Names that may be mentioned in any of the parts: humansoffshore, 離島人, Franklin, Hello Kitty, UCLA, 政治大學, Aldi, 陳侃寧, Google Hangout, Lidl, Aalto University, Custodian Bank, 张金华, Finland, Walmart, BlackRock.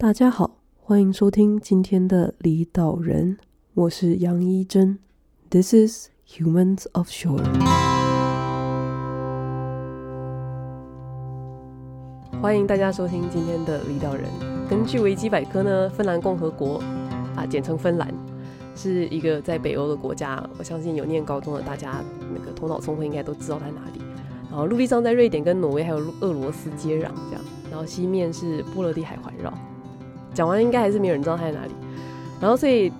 大家好，欢迎收听今天的离岛人，我是杨一真。 This is Humans Offshore。 欢迎大家收听今天的离岛人。根据维基百科呢，芬兰共和国简称芬兰，是一个在北欧的国家。我相信有念高中的大家那个头脑聪慧应该都知道在哪里。然后陆地上在瑞典跟挪威还有俄罗斯接壤这样，然后西面是波罗的海环绕。讲完应该还是没有人知道它在哪里。然后所以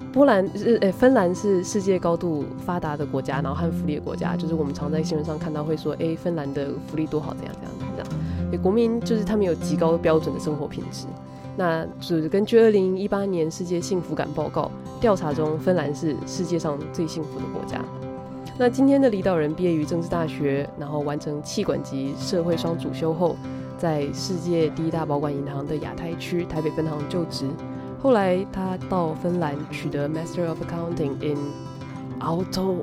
芬兰是世界高度发达的国家，然后和福利的国家，就是我们常在新闻上看到会说芬兰的福利多好怎样怎样怎样，所以国民就是他们有极高标准的生活品质。那就是根据2018年世界幸福感报告调查中，芬兰是世界上最幸福的国家。那今天的离岛人毕业于政治大学，然后完成企管及社会双主修后，在世界第一大保管银行的亚太区台北分行就职。后来他到芬兰取得 Master of Accounting in Aalto，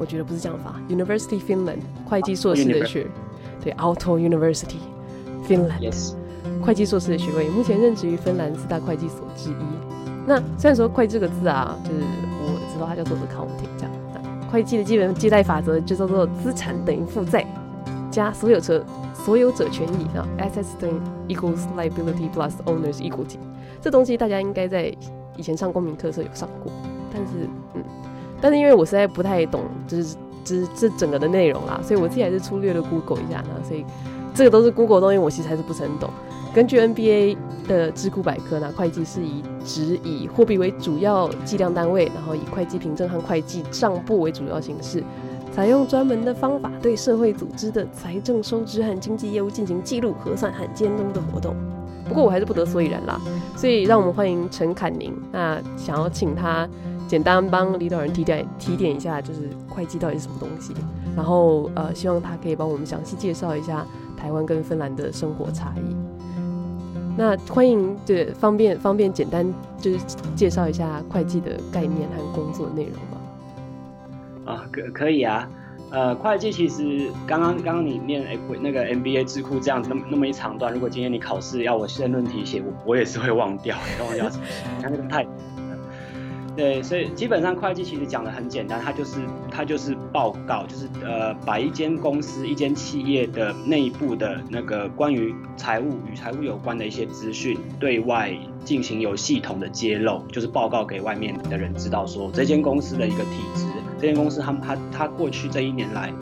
我觉得不是这样法 University Finland 会计硕士的学位，对 Aalto University Finland、yes. 会计硕士的学位，目前任职于芬兰四大会计所之一。那虽然说会计这个字啊，就是我知道它叫做 accounting 这样，会计的基本借贷法则就叫做资产等于负债加所有者权益，然后 assets equals liability plus owners equity。 这东西大家应该在以前上公民课的时候有上过，但是因为我实在不太懂就是这整个的内容啦，所以我自己还是粗略的 Google 一下呢，所以这个都是 Google 的东西，我其实还是不是很懂。根据 NBA 的智库百科呢，会计是以货币为主要计量单位，然后以会计凭证和会计账簿为主要形式，采用专门的方法对社会组织的财政收支和经济业务进行记录、核算和监督的活动。不过我还是不得所以然啦，所以让我们欢迎陈侃宁。那想要请他简单帮离岛人提点一下，就是会计到底是什么东西，然后希望他可以帮我们详细介绍一下台湾跟芬兰的生活差异。那欢迎，对，方便简单就是介绍一下会计的概念和工作内容吗？可以啊，会计其实刚刚你念那个 MBA 智库这样那么一长段，如果今天你考试要我申论题写，我也是会忘掉，那个太对，所以基本上会计其实讲得很简单，它就是报告，就是把一间公司、一间企业的内部的那个关于与财务有关的一些资讯，对外进行有系统的揭露，就是报告给外面的人知道说这间公司的一个体制，这间公司它过去这一年来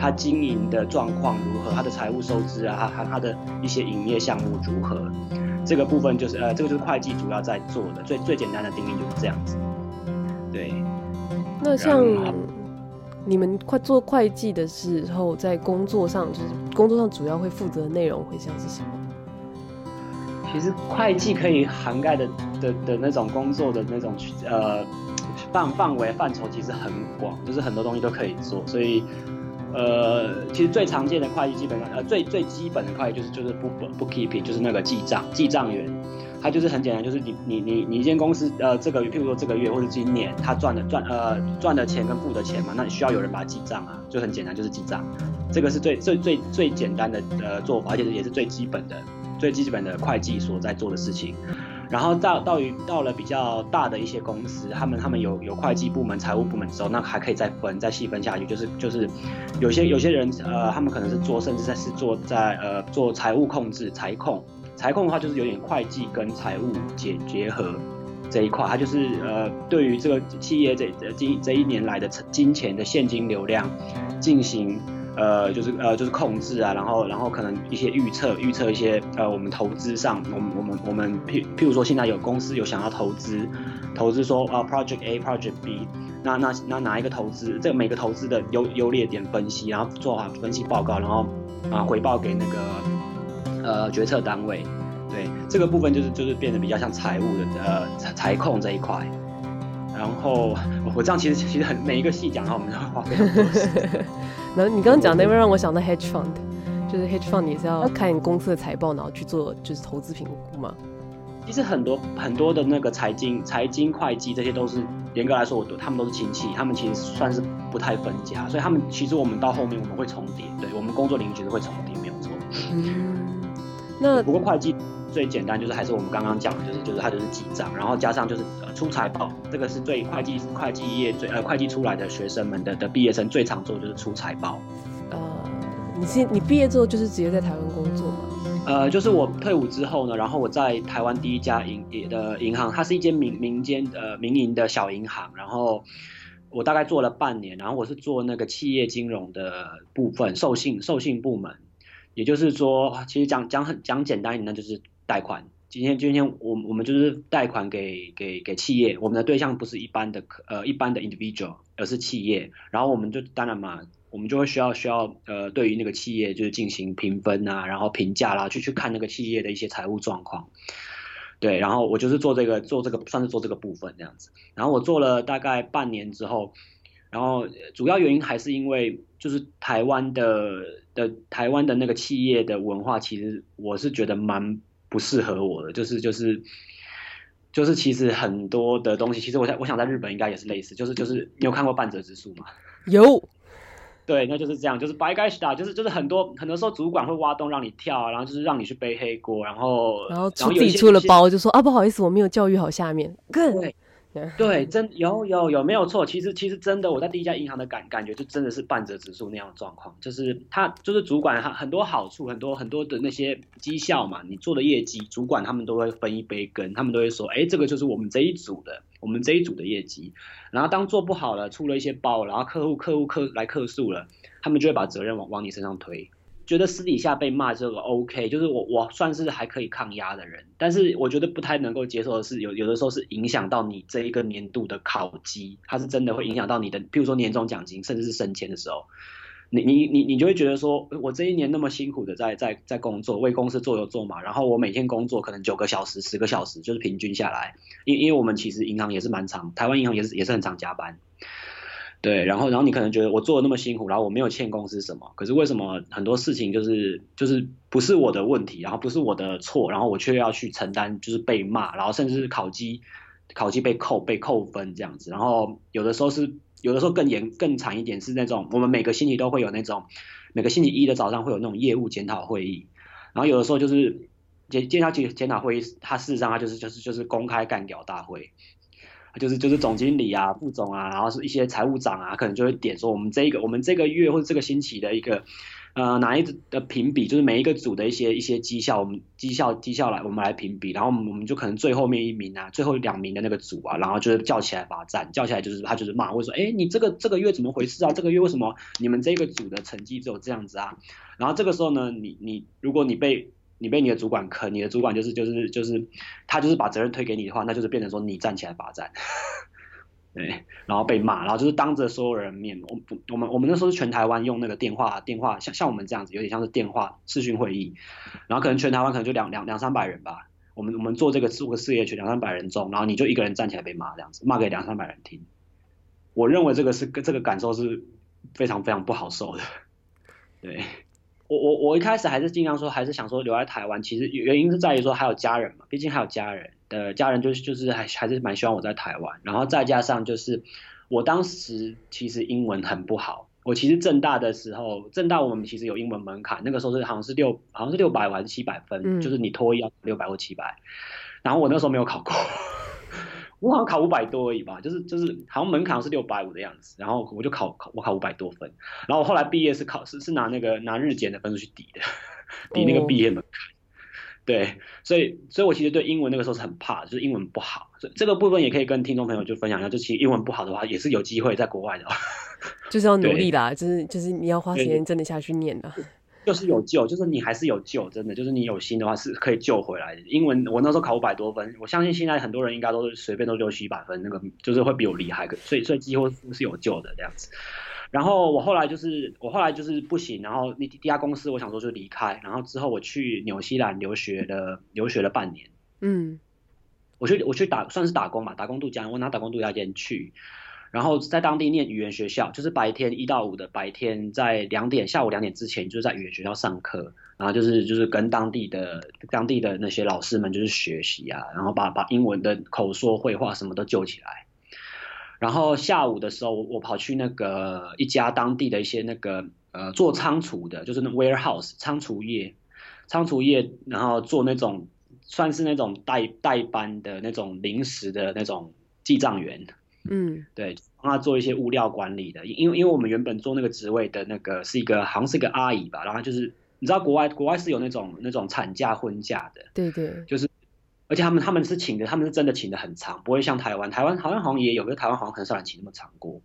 它经营的状况如何，它的财务收支啊，它的一些营业项目如何，这个部分就是这个就是会计主要在做的最简单的定义就是这样子。对，那像你们做会计的时候，在工作上主要会负责的内容会像是什么？其实会计可以涵盖的那种工作的那种范畴其实很广，就是很多东西都可以做，所以其实最常见的会计基本上最基本的会计就是 bookkeeping， 就是那个记账员。它就是很简单，就是你一间公司这个譬如说这个月或者今年它赚的钱跟付的钱嘛，那你需要有人把它记账啊，就很简单，就是记账。这个是最简单的做法，而且也是最基本的会计所在做的事情。然后到了比较大的一些公司，他们有会计部门、财务部门之后，那还可以再细分下去，就是有些人他们可能是甚至是做财务控制、财控的话，就是有点会计跟财务结合这一块，它就是对于这个企业这一年来的金钱的现金流量进行就是控制啊，然后可能一些预测一些我们投资上，我们譬如说现在有公司有想要投资说project A project B， 那哪一个投资，这每个投资的优劣点分析，然后做好分析报告，然后回报给那个决策单位。对，这个部分就是变得比较像财务的财控这一块。然后我这样其实很每一个细讲的话，我们都花费很多时间。然后你刚刚讲那边让我想到 hedge fund， 就是 hedge fund 也是要看公司的财报，然后去做就是投资评估嘛。其实很多的那个财经会计，这些都是严格来说他们都是亲戚，他们其实算是不太分家，所以他们其实我们到后面我们会重叠，对，我们工作领域其实会重叠，没有错。那不过会计最简单就是还是我们刚刚讲的，就是它就是记账，然后加上就是出财报，这个是最会计出来的学生们的毕业生最常做就是出财报。你毕业之后就是直接在台湾工作吗？就是我退伍之后呢，然后我在台湾第一家银行，它是一间民营的小银行，然后我大概做了半年，然后我是做那个企业金融的部分，授信部门。也就是说，其实讲简单一点，那就是贷款。今天我们就是贷款给企业，我们的对象不是一般的 individual， 而是企业。然后我们就当然嘛，我们就会需要对于那个企业就是进行评分啊，然后评价啦，去看那个企业的一些财务状况。对，然后我就是做这个算是做这个部分这样子。然后我做了大概半年之后，然后主要原因还是因为就是台湾的那个企业的文化，其实我是觉得蛮不适合我的，就是其实很多的东西，其实我想在日本应该也是类似，就是你有看过半泽直树吗？有，对，那就是这样，就是白开始打，就是很多时候主管会挖洞让你跳啊，然后就是让你去背黑锅，然后自己出了包就说啊不好意思，我没有教育好下面。Good。对，真有没有错？其实真的，我在第一家银行的感觉就真的是半泽直树那样的状况，就是他就是主管很多好处，很多的那些绩效嘛，你做的业绩，主管他们都会分一杯羹，他们都会说，哎，这个就是我们这一组的业绩。然后当做不好了，出了一些包，然后客户来客诉了，他们就会把责任往你身上推。觉得私底下被骂这个 OK， 就是我算是还可以抗压的人，但是我觉得不太能够接受的是有的时候是影响到你这一个年度的考绩，它是真的会影响到你的，譬如说年终奖金，甚至是升迁的时候，你就会觉得说，我这一年那么辛苦的在工作，为公司做牛做马，然后我每天工作可能9个小时、10个小时，就是平均下来，因为我们其实银行也是蛮长，台湾银行也是很常加班。对，然后你可能觉得我做的那么辛苦，然后我没有欠公司什么，可是为什么很多事情就是不是我的问题，然后不是我的错，然后我却要去承担，就是被骂，然后甚至是考绩被扣分这样子。然后有的时候更惨一点是那种，我们每个星期都会有那种，每个星期一的早上会有那种业务检讨会议，然后有的时候就是检讨会议，它事实上它就是公开干掉大会。就是总经理啊、副总啊，然后是一些财务长啊，可能就会点说我们这个月或者这个星期的一个哪一的评比，就是每一个组的一些绩效，我们绩效来我们来评比，然后我们就可能最后面一名啊、最后2名的那个组啊，然后就是叫起来罚站，叫起来就是他就是骂，会说哎你这个月怎么回事啊？这个月为什么你们这个组的成绩只有这样子啊？然后这个时候呢，如果你被你的主管坑，你的主管就是他就是把责任推给你的话，那就是变成说你站起来罚站，对，然后被骂，然后就是当着所有人面，我们那时候是全台湾用那个电话像我们这样子，有点像是电话视讯会议，然后可能全台湾可能就200-300人吧，我们做这个事业群200-300人中，然后你就一个人站起来被骂这样子，骂给200-300人听，我认为这个感受是非常非常不好受的，对。我一开始还是尽量说，还是想说留在台湾。其实原因是在于说还有家人嘛，毕竟还有家人的家人就是还是蛮希望我在台湾。然后再加上就是我当时其实英文很不好，我其实政大的时候，政大我们其实有英文门槛，那个时候是好像是600还是700分，就是你脱一要600或700。然后我那时候没有考过，我好像考500多而已吧，就是好像门槛是650的样子，然后我就考500多分，然后我后来毕业是是拿日检的分数去抵的，抵那个毕业门槛。对，所以我其实对英文那个时候是很怕，就是英文不好，所以这个部分也可以跟听众朋友就分享一下，就其实英文不好的话也是有机会在国外的，就是要努力啦，就是你要花时间真的下去念啦。就是有救，就是你还是有救，真的，就是你有心的话是可以救回来的。英文我那时候考500多分，我相信现在很多人应该都是随便都600-700分，那个就是会比我厉害，所以几乎是有救的这样子。然后我后来就是不行，然后第一家公司我想说就离开，然后之后我去纽西兰留学了半年，我去算是打工吧，打工度假，我拿打工度假签去。然后在当地念语言学校，就是白天1到5的白天，在下午2点之前就是在语言学校上课，然后就是跟当地的那些老师们就是学习啊，然后把英文的口说绘画什么都救起来。然后下午的时候，我跑去那个一家当地的一些那个做仓储的，就是那 warehouse 仓储业，然后做那种算是那种代班的那种临时的那种记账员，嗯，对，帮他做一些物料管理的，因为我们原本做那个职位的那个是一个好像是一个阿姨吧，然后就是你知道国外是有那种产假婚假的，对对，就是而且他们是请的，他们是真的请的很长，不会像台湾好像也有，可是台湾好像很少人请那么长过，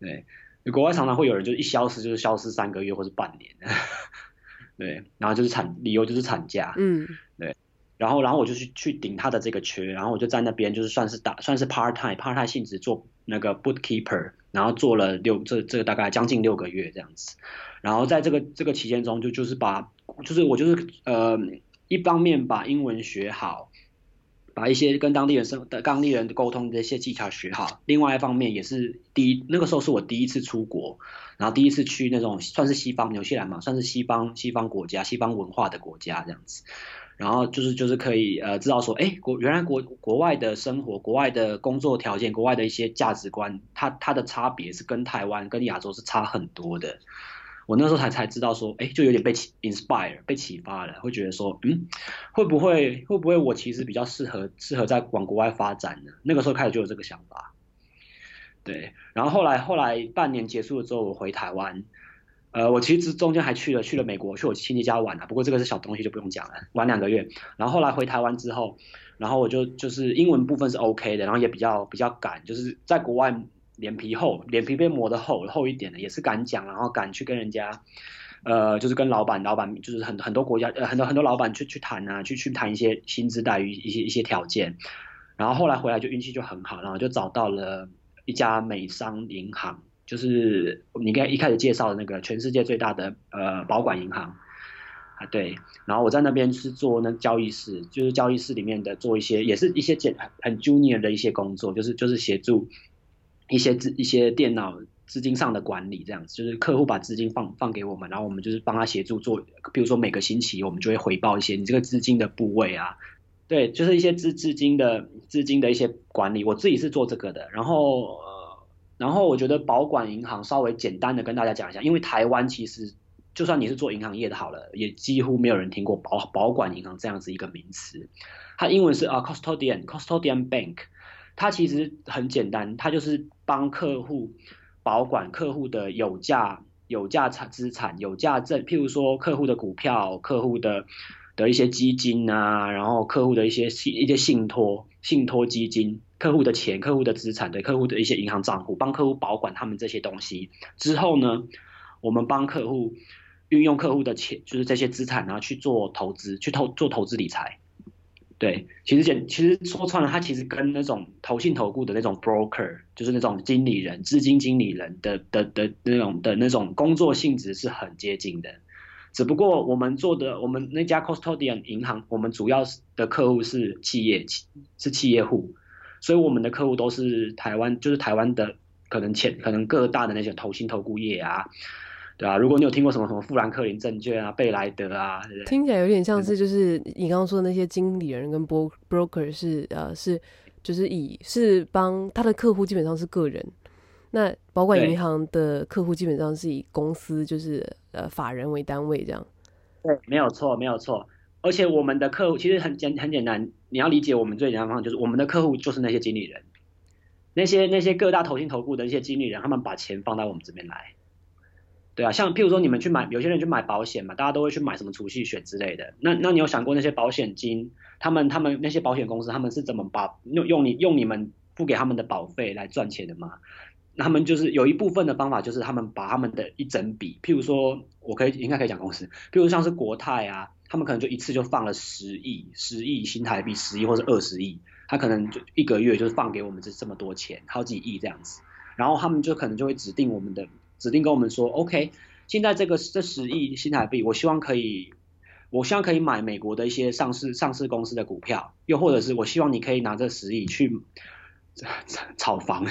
对，国外常常会有人就一消失就是消失3个月或是半年，对，然后就是理由就是产假，嗯，对。然后我就去顶他的这个缺，然后我就在那边就是算是 part time 性质做那个 bookkeeper， 然后做了这个大概将近6个月这样子。然后在这个期间中就是一方面把英文学好，把一些跟当地人沟通的一些技巧学好，另外一方面也是那个时候是我第一次出国，然后第一次去那种算是西方纽西兰嘛，算是西方国家西方文化的国家这样子。然后就是可以知道说，哎，原来国外的生活、国外的工作条件、国外的一些价值观，它的差别是跟台湾、跟亚洲是差很多的。我那时候才知道说，哎，就有点被启发了，会觉得说，会不会我其实比较适合在往国外发展呢？那个时候开始就有这个想法，对。然后后来半年结束了之后，我回台湾。我其实中间还去了美国，去我亲戚家玩啊。不过这个是小东西，就不用讲了，玩2个月。然后后来回台湾之后，然后我就是英文部分是 OK 的，然后也比较敢，就是在国外脸皮被磨得厚一点的，也是敢讲，然后敢去跟人家，就是跟老板就是很多国家很多老板去谈啊，去谈一些薪资待遇一些条件。然后后来回来就运气就很好，然后就找到了一家美商银行。就是你刚才一开始介绍的那个全世界最大的保管银行啊，对。然后我在那边是做那交易室，就是交易室里面的做一些也是一些很 junior 的一些工作，就是协助一些电脑资金上的管理这样子，就是客户把资金放给我们，然后我们就是帮他协助做，比如说每个星期我们就会回报一些你这个资金的部位啊。对，就是一些资金的一些管理，我自己是做这个的，然后我觉得保管银行稍微简单的跟大家讲一下，因为台湾其实就算你是做银行业的好了，也几乎没有人听过保管银行这样子一个名词。它英文是Custodian Bank， 它其实很简单，它就是帮客户保管客户的有价资产、有价证，譬如说客户的股票、客户的一些基金啊，然后客户的一些信托基金。客户的钱、客户的资产、对客户的一些银行账户，帮客户保管他们这些东西之后呢，我们帮客户运用客户的钱，就是这些资产，然后去做投资，做投资理财。对，其实说穿了，它其实跟那种投信投顾的那种 broker， 就是那种经理人、资金经理人的那种工作性质是很接近的。只不过我们那家 custodian 银行，我们主要的客户是企业户。所以我们的客户都是台湾的可能各大的那些投信投顾业啊，对吧、啊？如果你有听过什么富兰克林证券啊、贝莱德啊，对不对？听起来有点像是就是你刚刚说的那些经理人跟 broker 是帮他的客户基本上是个人，那保管银行的客户基本上是以公司就是法人为单位这样。对，没有错。而且我们的客户其实很简单，你要理解我们最简单的方法就是我们的客户就是那些经理人，那些各大投信投顾的一些经理人，他们把钱放到我们这边来，对啊，像譬如说你们去买，有些人去买保险嘛，大家都会去买什么储蓄险之类的，那你有想过那些保险金，他们那些保险公司他们是怎么用你们付给他们的保费来赚钱的吗？他们就是有一部分的方法，就是他们把他们的一整笔，譬如说应该可以讲公司，譬如像是国泰啊。他们可能就一次就放了10亿新台币，10亿或是20亿，他可能就一个月就是放给我们这么多钱，好几亿这样子。然后他们就可能就会指定跟我们说 ，OK， 现在这10亿新台币，我希望可以买美国的一些上市公司的股票，又或者是我希望你可以拿这10亿去炒房，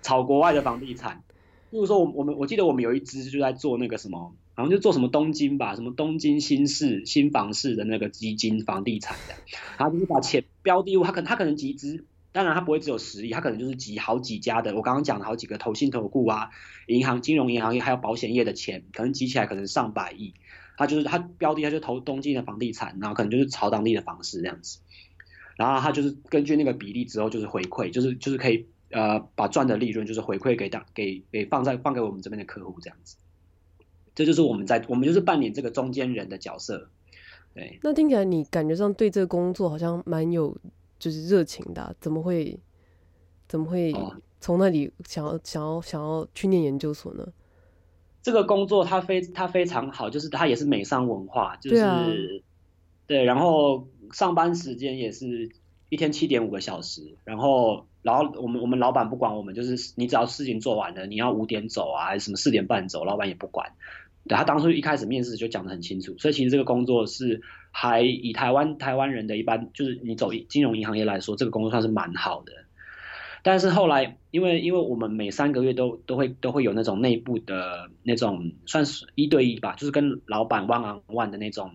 炒国外的房地产。比如说我记得我们有一支就在做那个什么。好像就做什么东京吧，什么东京新房市的那个基金房地产的，然后就是把钱标的物，他可能集资，当然他不会只有10亿，他可能就是集好几家的，我刚刚讲的好几个投信投顾啊、金融银行业还有保险业的钱，可能集起来可能上百亿，他就是他标的他就投东京的房地产，然后可能就是炒当地的房市这样子，然后他就是根据那个比例之后就是回馈，就是可以把赚的利润就是回馈给放给我们这边的客户这样子。这就是我们就是扮演这个中间人的角色。对，那听起来你感觉上对这个工作好像蛮有就是热情的啊，怎么会从那里想要去念研究所呢？这个工作它非常好，就是它也是美商文化，就是对啊，对，然后上班时间也是一天7.5个小时，然后我们老板不管我们，就是你只要事情做完了，你要5点走啊，还是什么4点半走，老板也不管。对，他当初一开始面试就讲得很清楚，所以其实这个工作是还以台湾人的一般，就是你走金融银行业来说，这个工作算是蛮好的。但是后来，因为我们每3个月都会有那种内部的那种算是1对1吧，就是跟老板 one on one 的那种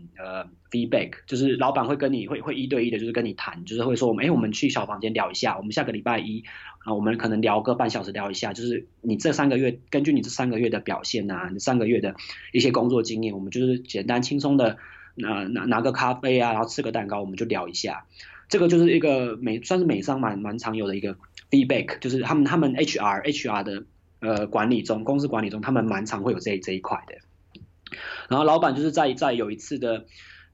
feedback， 就是老板会跟你会1对1的，就是跟你谈，就是会说我们去小房间聊一下，我们下个礼拜一啊，我们可能聊个半小时聊一下，就是你这3个月根据你这3个月的表现啊，你3个月的一些工作经验，我们就是简单轻松的拿个咖啡啊，然后吃个蛋糕，我们就聊一下。这个就是一个算是美商蛮常有的一个 feedback， 就是他们 HR 的管理中，公司管理中，他们蛮常会有这一块的。然后老板就是在有一次的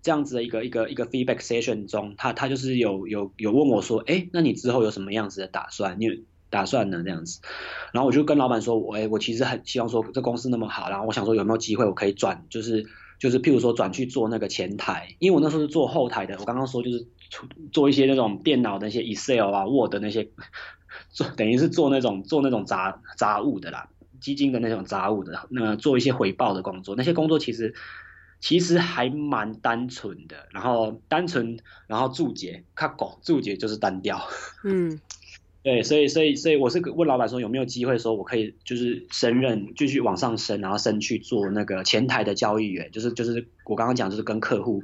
这样子的一个 feedback session 中，他就是有问我说，哎，那你之后有什么样子的打算？你打算呢这样子？然后我就跟老板说，我其实很希望说这公司那么好，然后我想说有没有机会我可以转，就是譬如说转去做那个前台，因为我那时候是做后台的，我刚刚说就是做一些那种电脑的那些 Excel 啊 Word 那些，等于是做那种杂物的啦，基金的那种杂物的，做一些回报的工作，那些工作其实还蛮单纯的，然后注解就是单调，嗯。对，所以我是问老板说有没有机会说我可以就是升任，继续往上升，然后升去做那个前台的交易员，就是我刚刚讲就是跟客户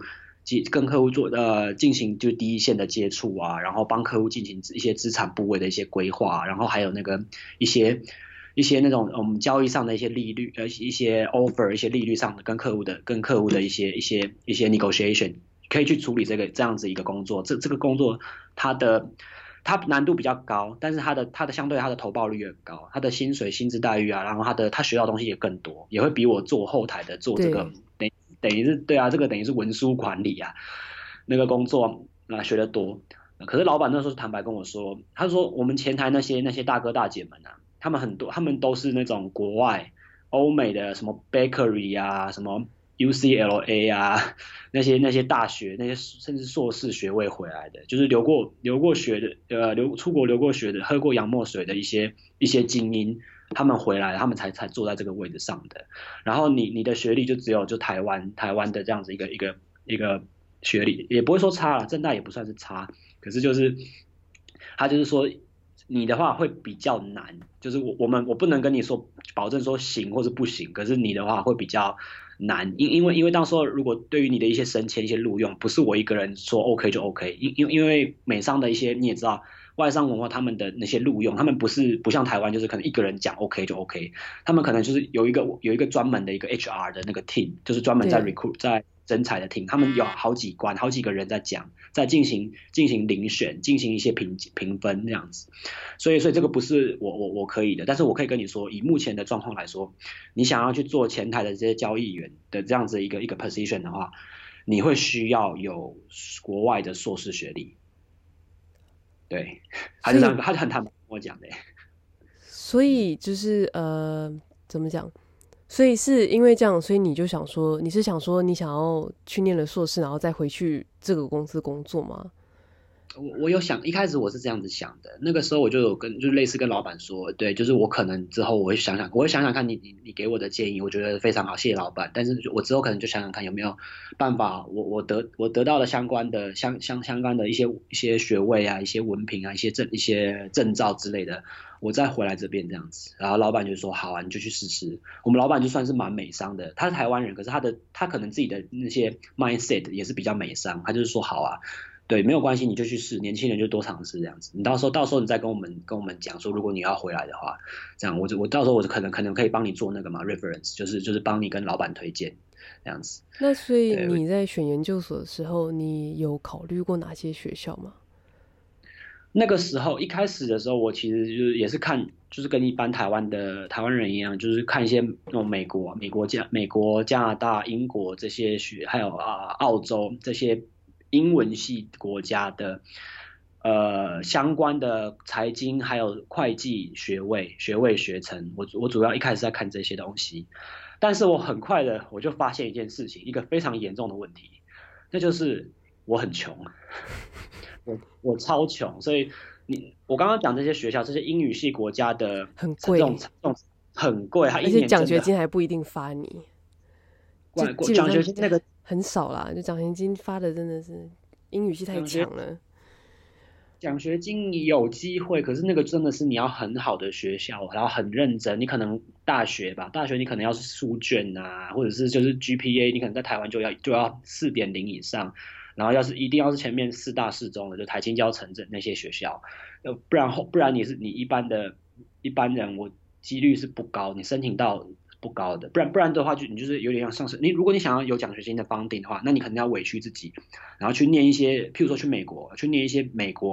做进行就第一线的接触啊，然后帮客户进行一些资产部位的一些规划，然后还有那个一些那种我们交易上的一些利率一些 offer 一些利率上的跟客户的一些 negotiation， 可以去处理这样子一个工作，这个工作它难度比较高，但是它的相对它的投报率也很高，它的薪水、薪资待遇啊，然后它学到的东西也更多，也会比我做后台的做这个等于是对啊，这个等于是文书管理啊那个工作啊学得多。可是老板那时候坦白跟我说，他说我们前台那些大哥大姐们啊，他们都是那种国外欧美的什么 bakery 啊，什么 UCLA 啊，那些大学，那些甚至硕士学位回来的，就是留过学的，出国留过学的，喝过洋墨水的一些精英，他们回来，他们才坐在这个位置上的。然后你的学历就只有就台湾的这样子一个学历，也不会说差了，政大也不算是差，可是就是他就是说你的话会比较难，就是我不能跟你说保证说行或是不行，可是你的话会比较难，因为到时候如果对于你的一些升迁、一些录用，不是我一个人说 OK 就 OK， 因为美商的一些你也知道，外商文化他们的那些录用，他们不像台湾，就是可能一个人讲 OK 就 OK， 他们可能就是有一个专门的一个 HR 的那个 team， 就是专门在 recruit 在征才的 team， 他们有好几关、好几个人在讲，在进行遴选、进行一些评分这样子，所以这个不是我可以的，但是我可以跟你说，以目前的状况来说，你想要去做前台的这些交易员的这样子一个 position 的话，你会需要有国外的硕士学历。对，他就很坦白跟我讲的。所以就是怎么讲？所以是因为这样，所以你是想说你想要去念了硕士，然后再回去这个公司工作吗？我有想，一开始我是这样子想的，那个时候我就有就类似跟老板说，对，就是我可能之后我会想想看你给我的建议，我觉得非常好，谢谢老板。但是我之后可能就想想看有没有办法，我得到了相关的一些学位啊，一些文凭啊，一些证照之类的，我再回来这边这样子。然后老板就说好啊，你就去试试。我们老板就算是蛮美商的，他是台湾人，可是他可能自己的那些 mindset 也是比较美商，他就是说好啊。对，没有关系，你就去试，年轻人就多尝试这样子。你到时候你再跟我们讲说，如果你要回来的话，这样我到时候我可能可以帮你做那个嘛 reference， 就是帮你跟老板推荐这样子。那所以你在选研究所的时候，你有考虑过哪些学校吗？那个时候一开始的时候，我其实就是也是看，就是跟一般台湾人一样，就是看一些那种美国、加拿大、英国这些还有澳洲这些英文系国家的相关的财经还有会计学位学程，我主要一开始在看这些东西，但是我很快的我就发现一件事情，一个非常严重的问题，那就是我很穷。我超穷，所以我刚刚讲这些学校，这些英语系国家的很贵，很贵，而且奖学金还不一定发你。奖学金那个很少啦，就奖学金发的真的是英语系太强了。奖学金有机会，可是那个真的是你要很好的学校，然后很认真。你可能大学你可能要是书卷啊，或者是就是 GPA， 你可能在台湾就要 4.0 以上。然后一定要是前面四大四中的，就台清交成政那些学校，不然你一般人，我几率是不高，你申请到不高的，不然的话就你就是有点像是你如果你想要有奖学金的funding的话，那你可能要委屈自己，然后去念一些，譬如说去美国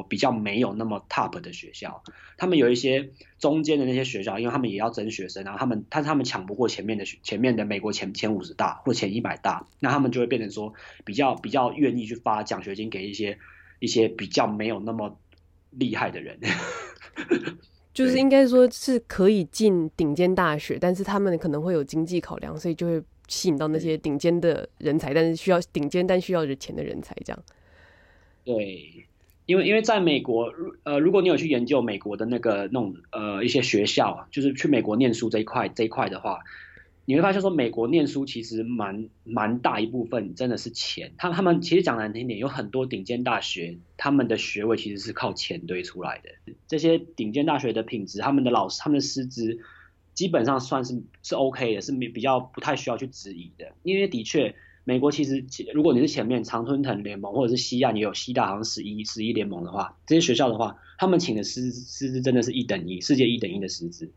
比较没有那么 top 的学校，他们有一些中间的那些学校，因为他们也要争学生，然后他们抢不过前面的美国前50大或前100大，那他们就会变成说比较愿意去发奖学金给一些比较没有那么厉害的人。就是应该说是可以进顶尖大学，但是他们可能会有经济考量，所以就会吸引到那些顶尖的人才，但是需要顶尖但需要钱的人才这样。对，因为在美国，如果你有去研究美国的一些学校，就是去美国念书这一块的话，你会发现说美国念书其实蛮大一部分真的是钱，他们其实讲难听点，有很多顶尖大学他们的学位其实是靠钱堆出来的。这些顶尖大学的品质，他们的老师他们的师资基本上算是 OK 的，是比较不太需要去质疑的。因为的确美国其实如果你是前面常春藤联盟或者是西岸也有西大好像11联盟的话，这些学校的话他们请的师资真的是世界1等1的师资。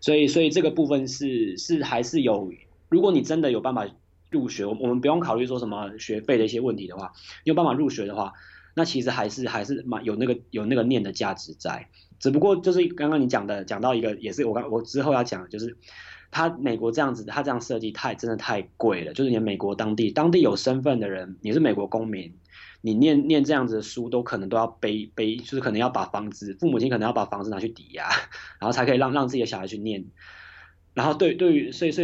所以这个部分是还是有，如果你真的有办法入学，我们不用考虑说什么学费的一些问题的话，你有办法入学的话，那其实还是有那个念的价值在。只不过就是刚刚你讲到一个，也是我之后要讲的，就是他美国这样子，他这样设计真的太贵了。就是你美国当地有身份的人，你是美国公民，你念这样子的书都可能都要背，就是可能要把父母亲可能要把房子拿去抵押，然后才可以让自己的小孩去念。然后所以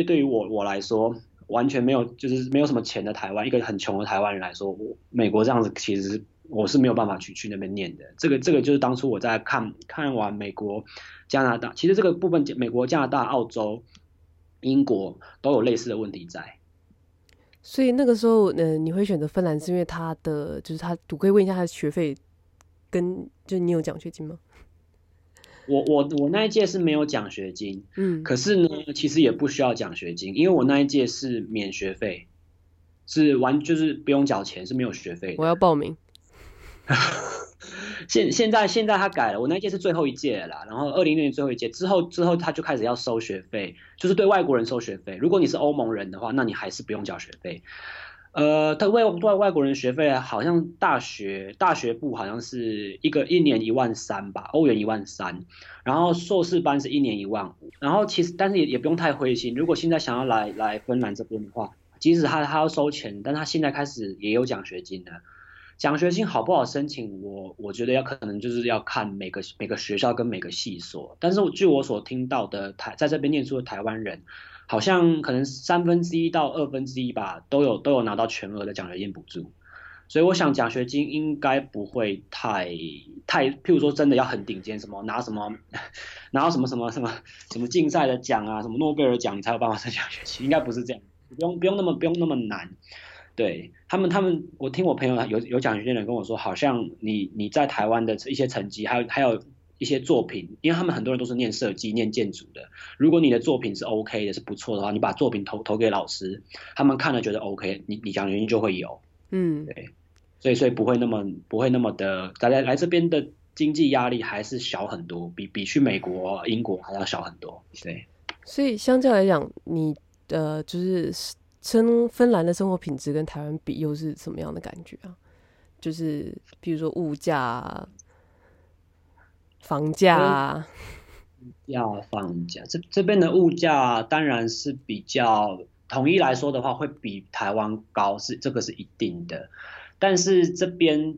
对于我来说，完全没有就是没有什么钱的台湾，一个很穷的台湾人来说，美国这样子其实我是没有办法去那边念的。这个就是当初我在看完美国、加拿大，其实这个部分美国、加拿大、澳洲、英国都有类似的问题在。所以那个时候，你会选择芬兰是因为他的，就是他，我可以问一下他的学费跟，就是你有奖学金吗？我那一届是没有奖学金，可是呢，其实也不需要奖学金，因为我那一届是免学费，是就是不用缴钱，是没有学费的。我要报名。现在他改了，我那一届是最后一届了啦，然后2016年最后一届之后他就开始要收学费，就是对外国人收学费。如果你是欧盟人的话，那你还是不用缴学费。他对外国人学费好像大学部好像是一年13000吧，欧元13000，然后硕士班是一年15000，然后其实但是也不用太灰心，如果现在想要来芬兰这边的话，即使他要收钱，但他现在开始也有奖学金了。奖学金好不好申请，我觉得要可能就是要看每个学校跟每个系所，但是据我所听到的在这边念书的台湾人，好像可能1/3到1/2吧，都有拿到全额的奖学金补助，所以我想奖学金应该不会太，譬如说真的要很顶尖，什么拿到什么竞赛的奖啊，什么诺贝尔奖，你才有办法申奖学金，应该不是这样，不用那么难。对他们，我听我朋友有奖学金的人跟我说，好像你在台湾的一些成绩，还有一些作品，因为他们很多人都是念设计、念建筑的。如果你的作品是 OK 的，是不错的话，你把作品投给老师，他们看了觉得 OK， 你奖学金就会有。对，所以不会那么的，大家来这边的经济压力还是小很多，比去美国、英国还要小很多。对，所以相较来讲，你就是。芬兰的生活品质跟台湾比又是什么样的感觉啊？就是比如说物价啊，房价啊，房价这边的物价当然是比较统一来说的话会比台湾高，是这个是一定的。但是这边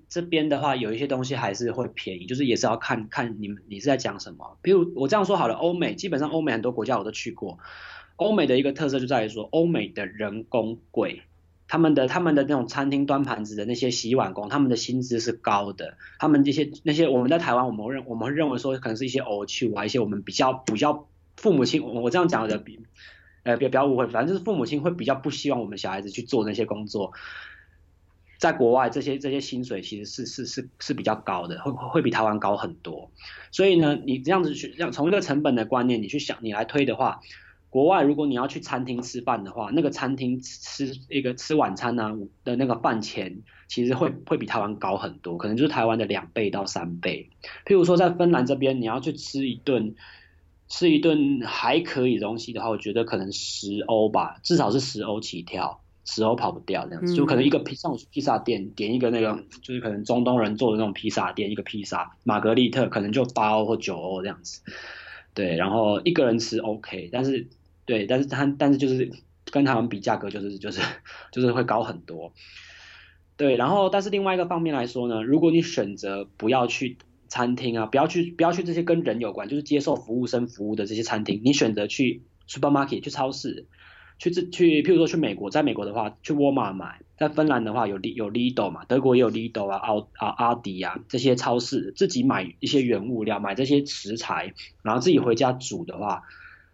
的话，有一些东西还是会便宜，就是也是要看看你是在讲什么。比如我这样说好了，欧美基本上欧美很多国家我都去过，欧美的一个特色就在于说，欧美的人工贵，他们的那种餐厅端盘子的那些洗碗工，他们的薪资是高的，他们这些那些我们在台湾我们会认为说可能是一些偶趣啊，一些我们比较父母亲，我这样讲的别不要误会，反正就是父母亲会比较不希望我们小孩子去做那些工作。在国外，这些薪水其实是比较高的，会比台湾高很多。所以呢，你这样子去从一个成本的观念，你去想，你来推的话，国外如果你要去餐厅吃饭的话，那个餐厅吃晚餐啊的那个饭钱，其实会比台湾高很多，可能就是台湾的2倍到3倍。譬如说在芬兰这边，你要去吃一顿还可以的东西的话，我觉得可能10欧吧，至少是10欧起跳。10欧跑不掉这样子，就可能一个披萨，我去披萨店点一个那个，就是可能中东人做的那种披萨店，一个披萨玛格丽特可能就8欧或9欧这样子，对，然后一个人吃 OK， 但是就是跟台湾比价格就是会高很多，对，然后但是另外一个方面来说呢，如果你选择不要去餐厅啊，不要去这些跟人有关，就是接受服务生服务的这些餐厅，你选择去 supermarket 去超市。譬如说去美国，在美国的话，去 Walmart 买；在芬兰的话，有 Lidl 嘛，德国也有 Lidl 啊、Aldi 啊这些超市，自己买一些原物料，买这些食材，然后自己回家煮的话，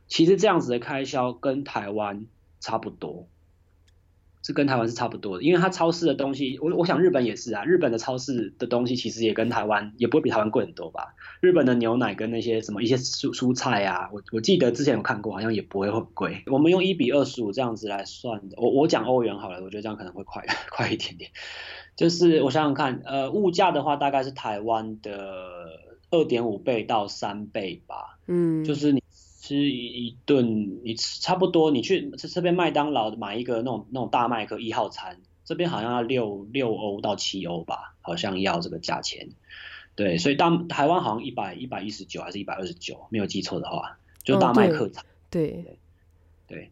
其实这样子的开销跟台湾差不多，因为它超市的东西，我想日本也是啊，日本的超市的东西其实也跟台湾也不会比台湾贵很多吧。日本的牛奶跟那些什么一些蔬菜啊，我记得之前有看过，好像也不会很贵。我们用1比25这样子来算的，我讲欧元好了，我觉得这样可能会快一点点。就是我想想看，物价的话大概是台湾的2.5倍到3倍吧。嗯，就是你。吃一顿，你差不多，你去这边麦当劳买一个那种大麦克1号餐，这边好像要6欧到7欧吧，好像要这个价钱。对，所以台湾好像119还是129，没有记错的话，就大麦克餐。哦、对。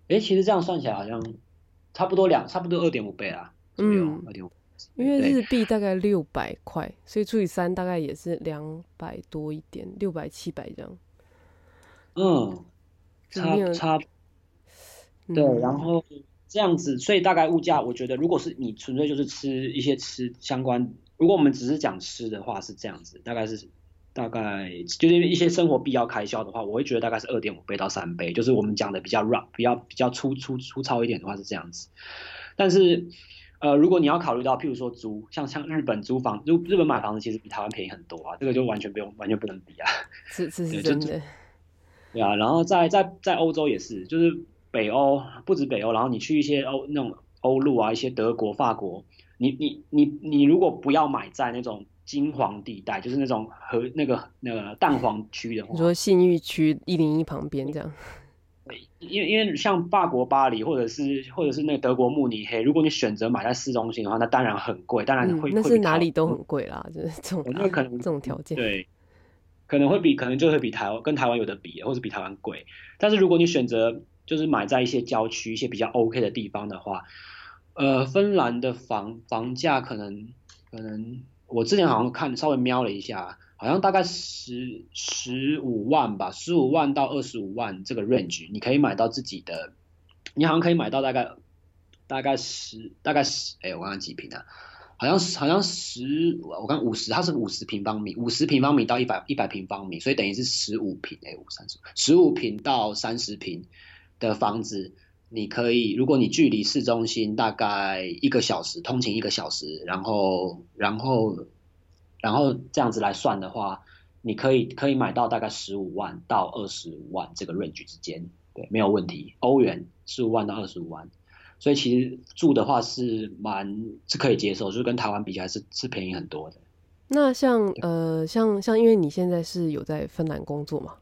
哎，其实这样算起来好像差不多2.5倍啦。嗯，2.5。因为日币大概600块，所以除以3大概也是200多一点，600、700这样。嗯，差，对，然后这样子，所以大概物价，我觉得如果是你纯粹就是吃一些吃相关，如果我们只是讲吃的话是这样子，大概就是一些生活必要开销的话，我会觉得大概是2.5倍到3倍，就是我们讲的比较 rough， 比较粗糙一点的话是这样子，但是。如果你要考虑到，譬如说租，像日本租房，日本买房子其实比台湾便宜很多啊，这个就完全不能比啊。是真的。对啊，然后在欧洲也是，就是北欧，不止北欧，然后你去一些那种欧陆啊，一些德国、法国，你如果不要买在那种金黄地带，就是那种那个蛋黄区的话，你说信誉区101旁边这样。因为像法国巴黎或者是那个德国慕尼黑，如果你选择买在市中心的话，那当然很贵，当然会、那是哪里都很贵啦，就是这种条件，对，可能就会比台湾有的比，或是比台湾贵。但是如果你选择就是买在一些郊区一些比较 OK 的地方的话，芬兰的房价可能我之前好像稍微瞄了一下。好像大概15万吧，15万到25万这个 range， 你可以买到自己的，你好像可以买到大概十，哎，我刚刚几平啊？好像十，我刚50，它是50平方米，50平方米到100平方米，所以等于是15平，哎，15平到30平的房子，你可以，如果你距离市中心大概1个小时，通勤1个小时，然后这样子来算的话，你可以买到大概15万到25万这个 range 之间，对，没有问题。欧元15万到25万，所以其实住的话是可以接受，就是跟台湾比起来是便宜很多的。那像因为你现在是有在芬兰工作嘛？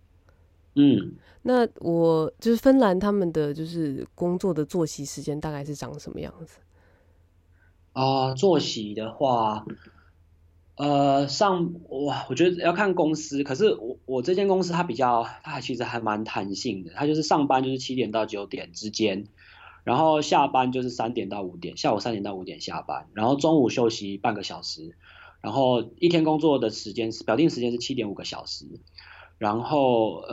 嗯，那我就是芬兰他们的就是工作的作息时间大概是长什么样子？啊、作息的话。我觉得要看公司，可是我这间公司它其实还蛮弹性的，它就是上班就是7点到9点之间，然后下班就是3点到5点，下午3点到5点下班，然后中午休息半个小时，然后一天工作的时间是表定时间是7.5个小时，然后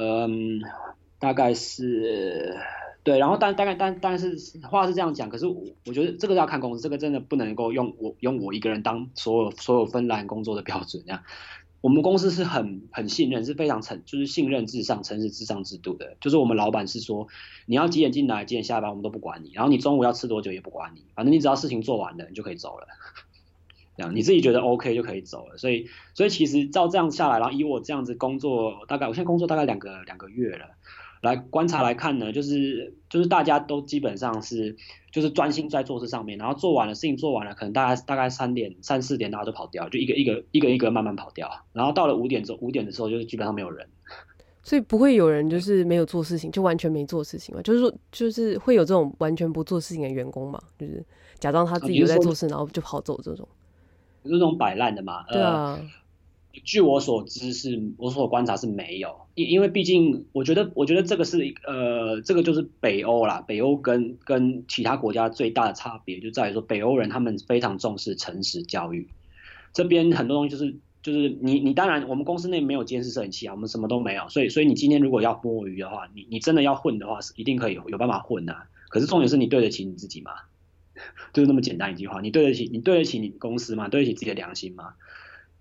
大概是对，然后但是话是这样讲，可是我觉得这个要看公司，这个真的不能够用我一个人当所有芬兰工作的标准那样。我们公司是很信任，是非常就是信任至上、诚实至上制度的。就是我们老板是说，你要几点进来、几点下班，我们都不管你，然后你中午要吃多久也不管你，反正你只要事情做完了，你就可以走了。这样你自己觉得 OK 就可以走了。所以其实照这样下来，然后以我这样子工作，我现在工作大概2个月了。来观察来看呢，就是大家都基本上是就是专心在做事上面，然后事情做完了，可能大概3点3、4点大家都跑掉，就一个慢慢跑掉，然后到了5点的时候就是基本上没有人，所以不会有人就是没有做事情，就完全没做事情嘛，就是说就是会有这种完全不做事情的员工嘛，就是假装他自己有在做事，然后就跑走这种摆烂的嘛，对啊。据我所知我所观察是没有，因为毕竟我觉得这个是这个就是北欧啦，北欧跟其他国家最大的差别就在于说北欧人他们非常重视诚实教育，这边很多东西就是你当然我们公司内没有监视摄影器啊，我们什么都没有，所以你今天如果要摸鱼的话，你真的要混的话一定可以有办法混啊，可是重点是你对得起你自己嘛，就是那么简单一句话，你对得起你公司嘛，对得起自己的良心嘛。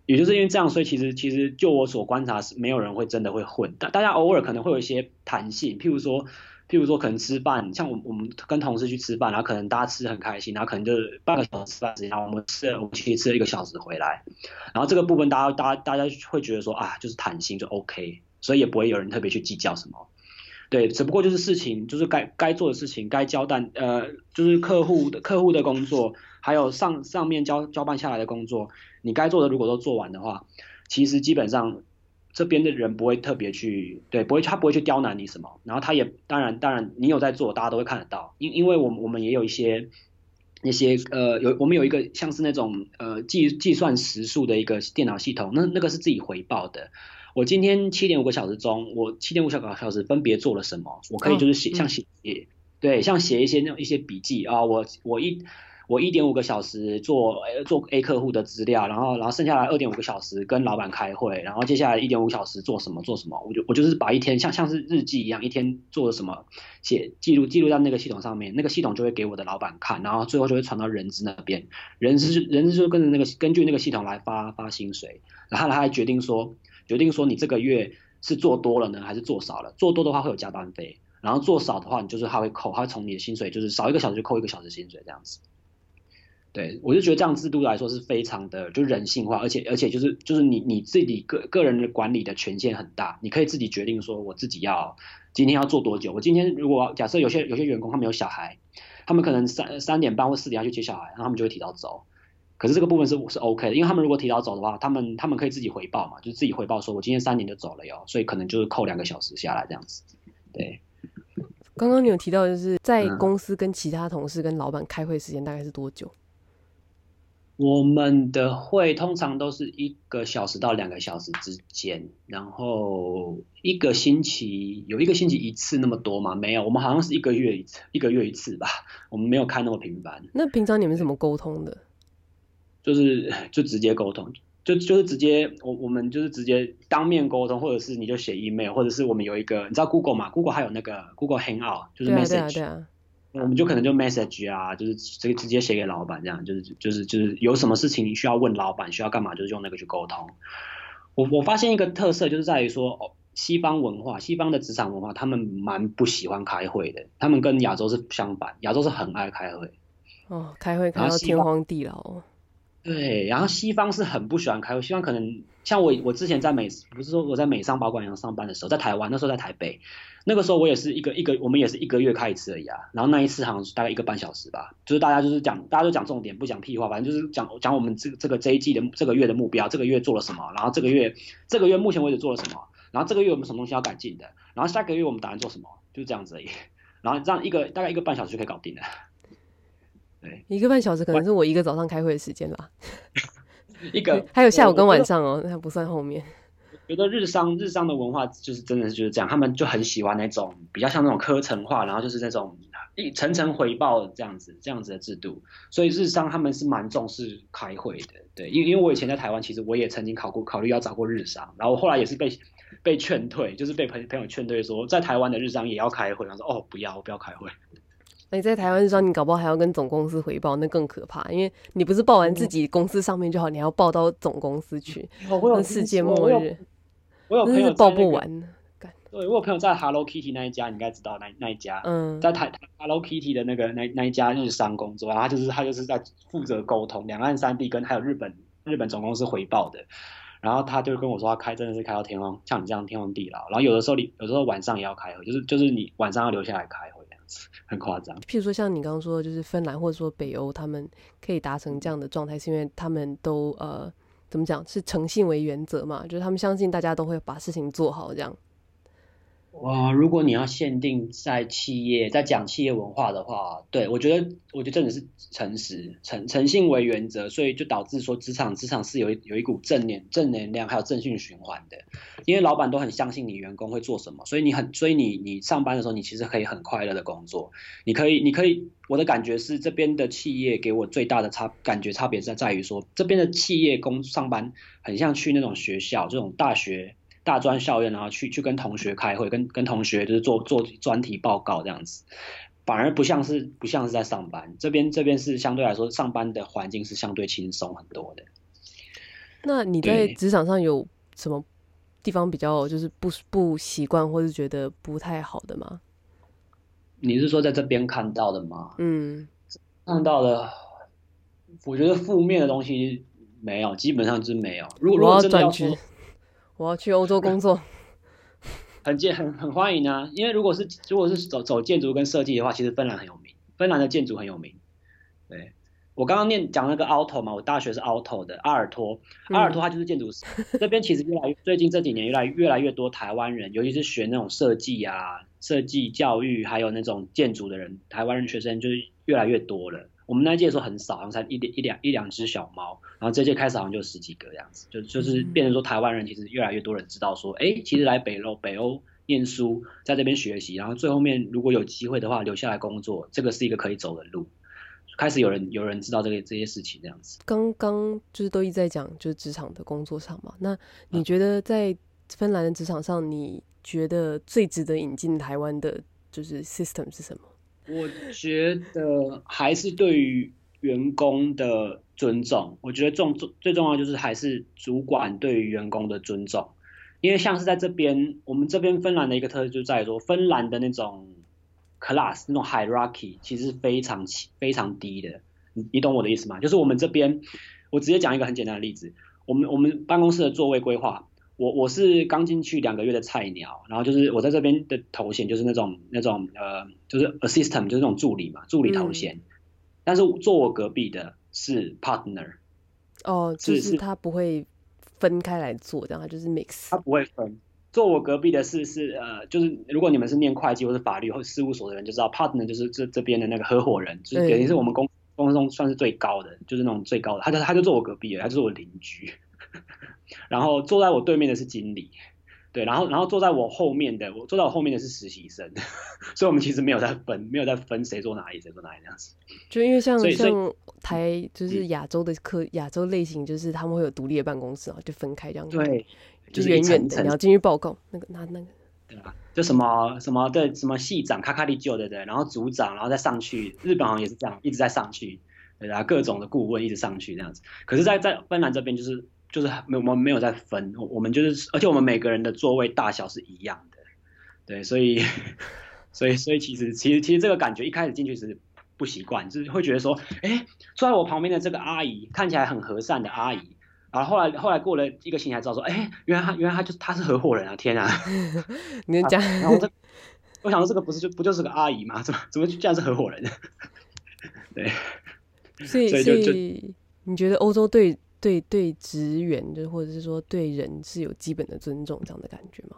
也就是因为这样，所以其实就我所观察是没有人会真的会混，大家偶尔可能会有一些弹性，譬如说可能吃饭，像我们跟同事去吃饭，然后可能大家吃很开心，然后可能就半个小时吃饭时间，然后我们其实吃了1个小时回来，然后这个部分大家会觉得说啊就是弹性就 OK， 所以也不会有人特别去计较什么，对，只不过就是事情就是该做的事情，该交代就是客户的工作，还有上面交办下来的工作，你该做的如果都做完的话，其实基本上这边的人不会特别去对，他不会去刁难你什么，然后他也当然你有在做，大家都会看得到，因为我们也有一些那些我们有一个像是那种计算时数的一个电脑系统，那个是自己回报的。我今天7.5个小时中，我7.5个小时分别做了什么？我可以就是写一些那种一些笔记啊，我 1.5 个小时做 A 客户的资料，然后剩下来 2.5 个小时跟老板开会，然后接下来 1.5 小时做什么，我就是把一天像是日记一样，一天做了什么记录在那个系统上面，那个系统就会给我的老板看，然后最后就会传到人资那边，人资就跟着根据那个系统来发薪水，然后他还决定说你这个月是做多了呢还是做少了，做多的话会有加班费，然后做少的话你就是他会从你的薪水就是少1个小时就扣1个小时薪水这样子。对，我就觉得这样制度来说是非常的就人性化，而且就是你自己个人的管理的权限很大，你可以自己决定说我自己要今天要做多久。我今天如果假设有些员工他们有小孩，他们可能3点半或4点要去接小孩，然后他们就会提早走。可是这个部分是 OK 的，因为他们如果提早走的话，他们可以自己回报嘛，就自己回报说我今天3点就走了哟，所以可能就是扣2个小时下来这样子。对。刚刚你有提到就是在公司跟其他同事跟老板开会时间大概是多久？我们的会通常都是1个小时到2个小时之间，然后有一个星期一次那么多吗？没有，我们好像是一个月一次吧，我们没有开那么频繁。那平常你们怎么沟通的？就直接沟通，就是直接我们就是直接当面沟通，或者是你就写 email， 或者是我们有一个你知道 Google 嘛 ？Google 还有那个 Google Hangout， 就是 message。对啊对啊，我们就可能就 message 啊，就是直接写给老板这样，就是有什么事情需要问老板，需要干嘛，就是用那个去沟通。我发现一个特色就是在于说，西方的职场文化，他们蛮不喜欢开会的，他们跟亚洲是相反，亚洲是很爱开会。哦，开会开到天荒地老。对，然后西方是很不喜欢开会，西方可能像我之前在不是说我在美商保管银行上班的时候，在台湾那时候在台北，那个时候我也是我们也是1个月开一次而已啊，然后那一次好像大概1个半小时吧，就是大家就讲重点不讲屁话，反正就是讲我们这一季的这个月的目标，这个月做了什么，然后这个月目前为止做了什么，然后这个月我们什么东西要改进的，然后下个月我们打算做什么，就这样子而已，然后这样大概1个半小时就可以搞定了。1个半小时可能是我1个早上开会的时间啦一个还有下午跟晚上哦，那不算后面。觉得日商的文化就是真的是就是这样，他们就很喜欢那种比较像那种科层化，然后就是那种一层层回报这样子的制度，所以日商他们是蛮重视开会的，对，因为我以前在台湾，其实我也曾经考虑要找过日商，然后后来也是被劝退，就是被朋友劝退说在台湾的日商也要开会，然后说哦我不要开会。那你在台湾日商，你搞不好还要跟总公司回报，那更可怕，因为你不是报完自己公司上面就好，你还要报到总公司去，那世界末日。我有朋友报不完，对，我有朋友在 Hello Kitty 那一家，你应该知道那一家，在台 Hello Kitty 的那一家日商工作，然后他就是在负责沟通两岸三地跟还有日本总公司回报的，然后他就跟我说他真的是开到天荒，像你这样天荒地老，然后有的时候晚上也要开会，就是你晚上要留下来开会，很夸张。譬如说像你刚刚说的，就是芬兰或者说北欧，他们可以达成这样的状态，是因为他们都怎么讲，是诚信为原则嘛，就是他们相信大家都会把事情做好这样。如果你要限定在企业，在讲企业文化的话，对，我觉得真的是诚实，诚信为原则，所以就导致说职场是有一股正能量还有正性循环的，因为老板都很相信你员工会做什么，所以你上班的时候你其实可以很快乐的工作，你可以我的感觉是这边的企业给我最大的感觉差别在于说，这边的企业上班很像去那种学校，这种大学大专校院，然后去跟同学开会，跟同学就是做专题报告这样子，反而不像是在上班。这边是相对来说上班的环境是相对轻松很多的。那你在职场上有什么地方比较就是不习惯或是觉得不太好的吗？你是说在这边看到的吗？看到的，我觉得负面的东西没有，基本上就是没有。如果真的要说我要去欧洲工作，很欢迎啊！因为如果是走建筑跟设计的话，其实芬兰很有名，芬兰的建筑很有名。对，我刚刚讲那个 Aalto 嘛，我大学是 Aalto 的阿尔托他就是建筑师。这边其实最近这几年越来越多台湾人，尤其是学那种设计教育还有那种建筑的人，台湾人学生就是越来越多了。我们那一届的时候很少，好像才一两只小猫，然后这届开始好像就十几个这样子，就是变成说台湾人其实越来越多人知道说，其实来北欧念书，在这边学习，然后最后面如果有机会的话留下来工作，这个是一个可以走的路，开始有人知道这些事情这样子。刚刚就是都一直在讲就是职场的工作上嘛，那你觉得在芬兰的职场上，你觉得最值得引进台湾的就是 system 是什么？我觉得还是对于员工的尊重，我觉得最重要就是还是主管对于员工的尊重，因为像是在这边，我们这边芬兰的一个特色就在于说，芬兰的那种 class 那种 hierarchy 其实非常非常低的，你懂我的意思吗？就是我们这边，我直接讲一个很简单的例子，我们办公室的座位规划。我是刚进去2个月的菜鸟，然后就是我在这边的头衔就是那种就是 assistant 就是那种助理嘛，助理头衔，但是坐我隔壁的是 partner， 哦，就是他不会分开来做，这样他就是 mix， 他不会分。坐我隔壁的是就是如果你们是念会计或是法律或事务所的人就知道 partner 就是这边的那个合伙人，就是等于是我们公司中算是最高的，就是那种最高的，他就坐我隔壁了，他就是我邻居。然后坐在我对面的是经理，对，然后坐在我后面的是实习生，所以我们其实没有在分谁坐哪里这样子。就因为像台就是亚洲类型，就是他们会有独立的办公室，然后就分开这样，对，就远远的，然后进去报告那个那个。对啊，就什么对什么系长卡卡里就对，然后组长，然后再上去，日本好像也是这样，一直在上去，对啊，各种的顾问一直上去这样子。可是在芬兰这边就是我们没有在分，我们就是，而且我们每个人的座位大小是一样的，对，所以其实这个感觉一开始进去是不习惯，就是会觉得说，坐在我旁边的这个阿姨看起来很和善的阿姨，然后后来过了一个星期才知道说，原来她是合伙人啊！天啊，你讲，然后我想说这个不就是个阿姨吗？怎么居然是合伙人？对，所以你觉得欧洲对职员，就或者是说对人是有基本的尊重这样的感觉吗？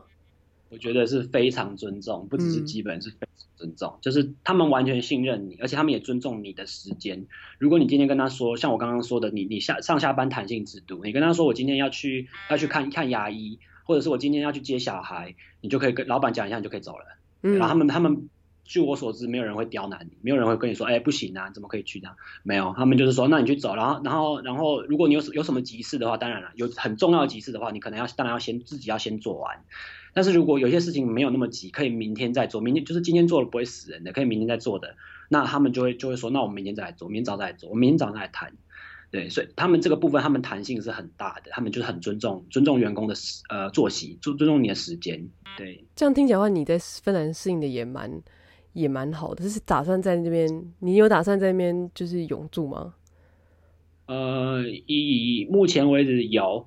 我觉得是非常尊重，不只是基本，是非常尊重，就是他们完全信任你，而且他们也尊重你的时间。如果你今天跟他说，像我刚刚说的，你上下班弹性制度，你跟他说我今天要去看牙医，或者是我今天要去接小孩，你就可以跟老板讲一下，你就可以走了。嗯，然后他们据我所知，没有人会刁难你，没有人会跟你说，哎，不行啊，怎么可以去这样？没有，他们就是说，那你去走，然后，如果你有什么急事的话，当然了，有很重要的急事的话，你可能当然要自己先做完。但是如果有些事情没有那么急，可以明天再做，明天就是今天做了不会死人的，可以明天再做的，那他们就会说，那我们明天再来做，明天早上再来做，我们明天早上再来谈。对，所以他们这个部分，他们弹性是很大的，他们就是很尊重员工的作息，尊重你的时间。对，这样听起来的话，你在芬兰适应的也蛮好的。就是打算在那边，你有打算在那边就是永住吗？以目前为止有，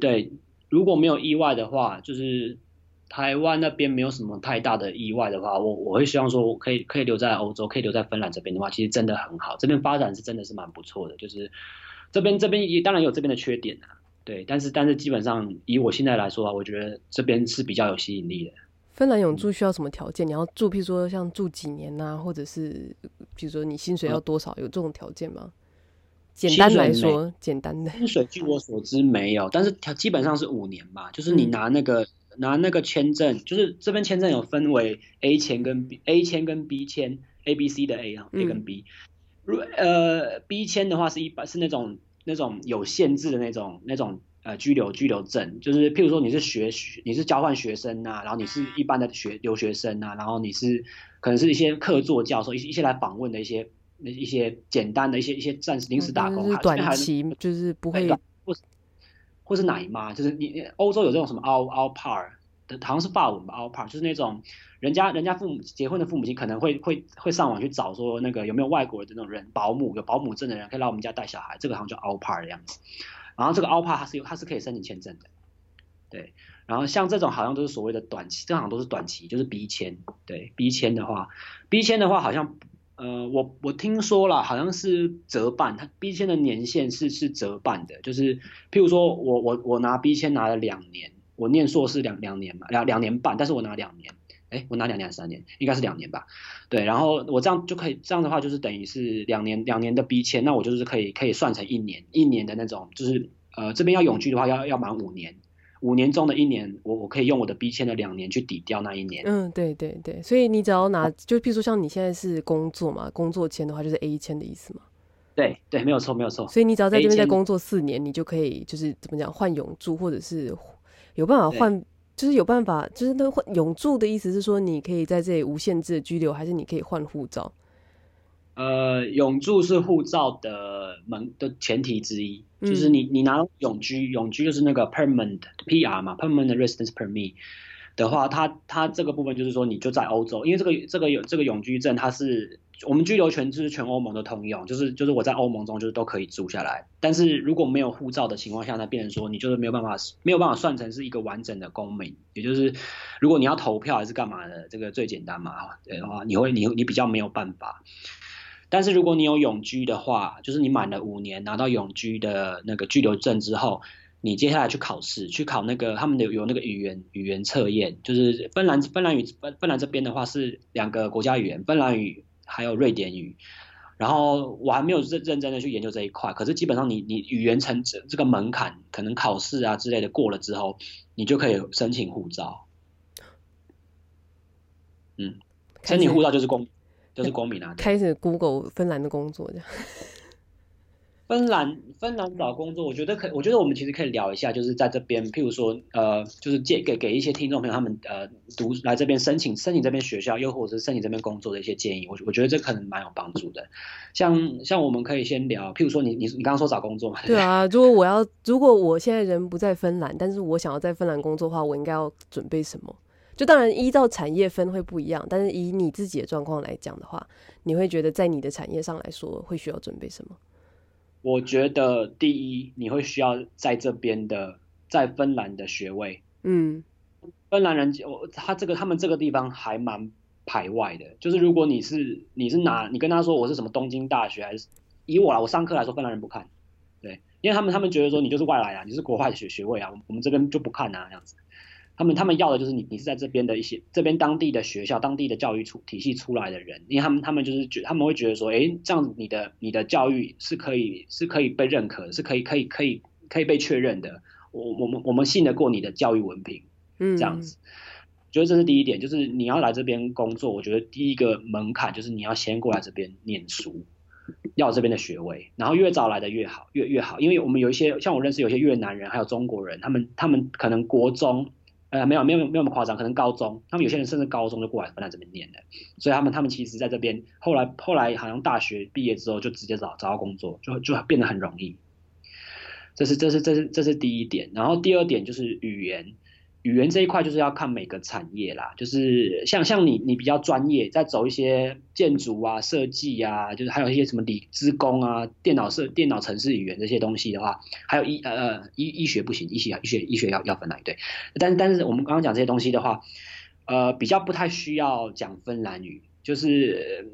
对，如果没有意外的话，就是台湾那边没有什么太大的意外的话，我会希望说，我可以留在欧洲，可以留在芬兰这边的话，其实真的很好，这边发展是真的是蛮不错的，就是这边也当然有这边的缺点啊，对，但是基本上以我现在来说啊，我觉得这边是比较有吸引力的。芬兰永住需要什么条件？你要住，譬如说像住几年啊，或者是比如说你薪水要多少，有这种条件吗？简单来说，简单的薪水据我所知没有，但是基本上是5年吧，就是你拿那个签证，就是这边签证有分为 A签跟 B 签 ，A B C 的 A 啊 ，A 跟 B，B 签的话是那种有限制的那种。居留证，就是譬如说你是交换学生啊，然后你是一般的留学生啊，然后你是可能是一些客座教授，一些来访问的一些简单的一些暂时临时打工，就是短期，就是不会，或是奶妈，就是你欧洲有这种什么 au pair， 好像是法文吧 au pair， 就是那种人家父母结婚的父母亲可能会上网去找说那个有没有外国的那种人有保姆证的人可以来我们家带小孩，这个好像叫 au pair 的样子。然后这个 ALPA 它是可以申请签证的，对。然后像这种好像都是所谓的短期，这好像都是短期，就是 B 签。对 B 签的话好像我听说了，好像是折半，它 B 签的年限是折半的，就是譬如说我拿 B 签拿了2年，我念硕士两年嘛，两年半，但是我拿2年。哎，我拿2年还是3年，应该是2年吧。对，然后我这样就可以，这样的话就是等于是两年的 B 签，那我就是可以算成一年的那种，就是这边要永居的话要满5年，5年中的1年，我可以用我的 B 签的2年去抵掉那1年。嗯，对对对，所以你只要拿，就譬如说像你现在是工作嘛，工作签的话就是 A 签的意思嘛。对对，没有错没有错。所以你只要在这边再工作4年，你就可以就是怎么讲换永住，或者是有办法换。就是有办法，就是那永住的意思是说，你可以在这里无限制的居留，还是你可以换护照？永住是护照的前提之一，就是你拿永居就是那个 permanent PR 嘛 ，permanent residence permit 的话，它这个部分就是说，你就在欧洲，因为这个永居证它是。我们居留权就是全欧盟的通用，就是我在欧盟中就是都可以住下来，但是如果没有护照的情况下，那变成说你就是没有办法算成是一个完整的公民，也就是如果你要投票还是干嘛的，这个最简单嘛，对的话你比较没有办法。但是如果你有永居的话，就是你满了5年拿到永居的那个居留证之后，你接下来去考试，去考那个他们的有那个语言测验，就是芬兰这边的话是2个国家语言，芬兰语。还有瑞典语，然后我还没有认真的去研究这一块，可是基本上你语言成这个门槛，可能考试啊之类的过了之后，你就可以申请护照。嗯，申请护照就是公民啊。开始 Google 芬兰的工作这样。芬兰找工作，我觉得我们其实可以聊一下，就是在这边，譬如说，就是给一些听众朋友他们来这边申请这边学校，又或者是申请这边工作的一些建议，我觉得这可能蛮有帮助的。像我们可以先聊，譬如说你刚刚说找工作嘛，对啊，如果我现在人不在芬兰，但是我想要在芬兰工作的话，我应该要准备什么？就当然依照产业分会不一样，但是以你自己的状况来讲的话，你会觉得在你的产业上来说会需要准备什么？我觉得第一，你会需要在芬兰的学位。嗯，芬兰人他们这个地方还蛮排外的，就是如果你跟他说我是什么东京大学，还是以我上课来说，芬兰人不看，对，因为他们觉得说你就是外来啊，你是国外的学位啊，我们这边就不看啊这样子。他们要的就是你是在这边的一些这边当地的学校、当地的教育体系出来的人，因为他们就是他们会觉得说，哎，这样子你的教育是可以被认可的，是可以被确认的，我们信得过你的教育文凭，这样子。我觉得这是第一点，就是你要来这边工作，我觉得第一个门槛就是你要先过来这边念书，要这边的学位，然后越早来的越好，因为我们有一些像我认识有些越南人还有中国人，他们可能国中。没有那么夸张，可能高中，他们有些人甚至高中就过来芬兰这边念的，所以他们其实在这边后来好像大学毕业之后就直接找到工作，就变得很容易。这是第一点，然后第二点就是语言这一块就是要看每个产业啦，就是像你比较专业，在走一些建筑啊、设计啊，就是还有一些什么理资工啊、电脑程式语言这些东西的话，还有医学不行，医学要芬兰语对，但是我们刚刚讲这些东西的话，比较不太需要讲芬兰语，就是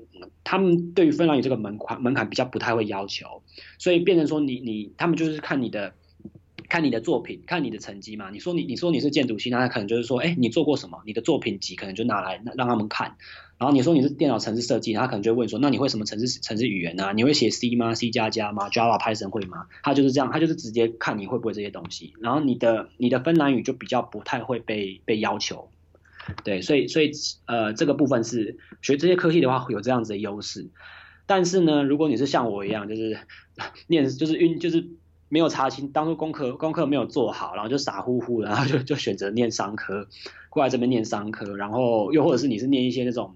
他们对于芬兰语这个门槛比较不太会要求，所以变成说他们就是看你的作品，看你的成绩嘛。你说你是建筑系，那他可能就是说，哎，你做过什么？你的作品集可能就拿来让他们看。然后你说你是电脑程式设计，他可能就会问说，那你会什么程式语言啊？你会写 C 吗 ？C 加加吗 ？Java、Python 会吗？他就是这样，他就是直接看你会不会这些东西。然后你的芬兰语就比较不太会被要求，对，所以这个部分是学这些科系的话会有这样子的优势。但是呢，如果你是像我一样，就是没有查清，当初功课没有做好，然后就傻乎乎的，然后就选择念商科，过来这边念商科，然后又或者是你是念一些那种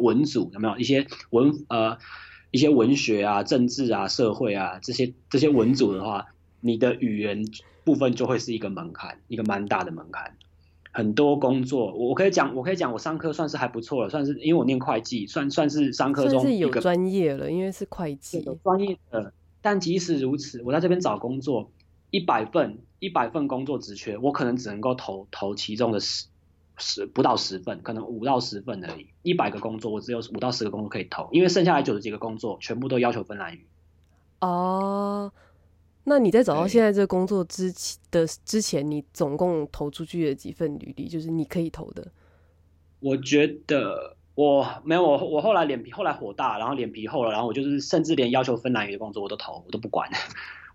文组，有没有一些文学啊、政治啊、社会啊这些文组的话，你的语言部分就会是一个门槛，一个蛮大的门槛。很多工作我可以讲，我商科算是还不错了，算是因为我念会计，算是商科中一个算是有专业了，因为是会计有专业的。但即使如此，我在这边找工作，一百份工作职缺，我可能只能够投其中的不到10份，可能5到10份而已。100个工作，我只有5到10个工作可以投，因为剩下来90几个工作全部都要求芬兰语。哦，那你在找到现在这个工作之前，你总共投出去的几份履历，就是你可以投的？我觉得。我后来火大，然后脸皮厚了，然后我就是甚至连要求芬兰语的工作我都投，我都不管，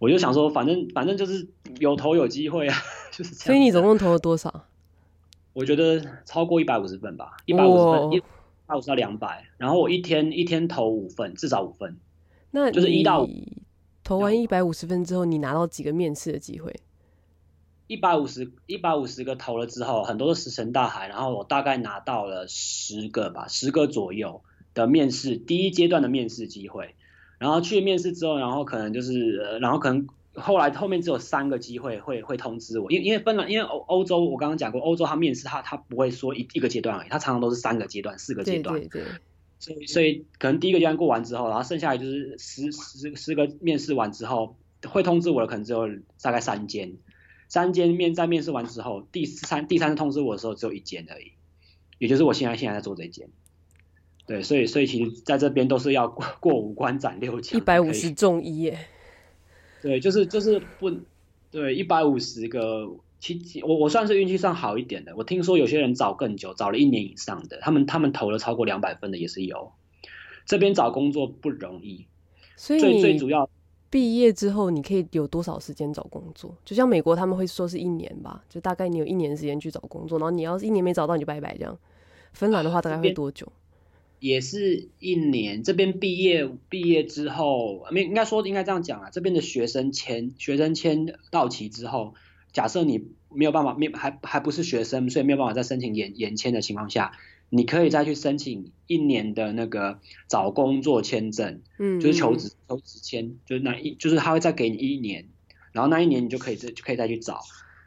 我就想说反正就是有投有机会啊，就是这样。所以你总共投了多少？我觉得超过150份吧，150到200，然后我一天投5份，至少5份。那就是1到5。投完150份之后，你拿到几个面试的机会？150个投了之后，很多都石沉大海，然后我大概拿到了10个吧，10个左右的面试，第一阶段的面试机会。然后去面试之后，然后可能就是，然后可能后面只有3个机会会通知我，因为芬兰，因为欧洲我刚刚讲过，欧洲他面试他不会说一个阶段而已，他常常都是3个阶段、4个阶段。对对对。所以可能第一个阶段过完之后，然后剩下来就是十个面试完之后，会通知我的可能只有大概3间。在面试完之后，第三次通知我的时候只有1间而已，也就是我现在在做这一间。对，所以其实在这边都是要过5关斩6将，150中1耶。对，就是不对，150个，我算是运气算好一点的。我听说有些人找更久，找了1年以上的，他们投了超过200份的也是有。这边找工作不容易，所以最主要。毕业之后你可以有多少时间找工作？就像美国他们会说是1年吧，就大概你有1年时间去找工作，然后你要是1年没找到你就拜拜这样。芬兰的话大概会多久？也是1年。这边毕业之后，应该这样讲啊，这边的学生签到期之后，假设你没有办法，还不是学生，所以没有办法再申请延签的情况下，你可以再去申请1年的那个找工作签证，就是求职签，就是他会再给你1年，然后那1年你就可以再去找。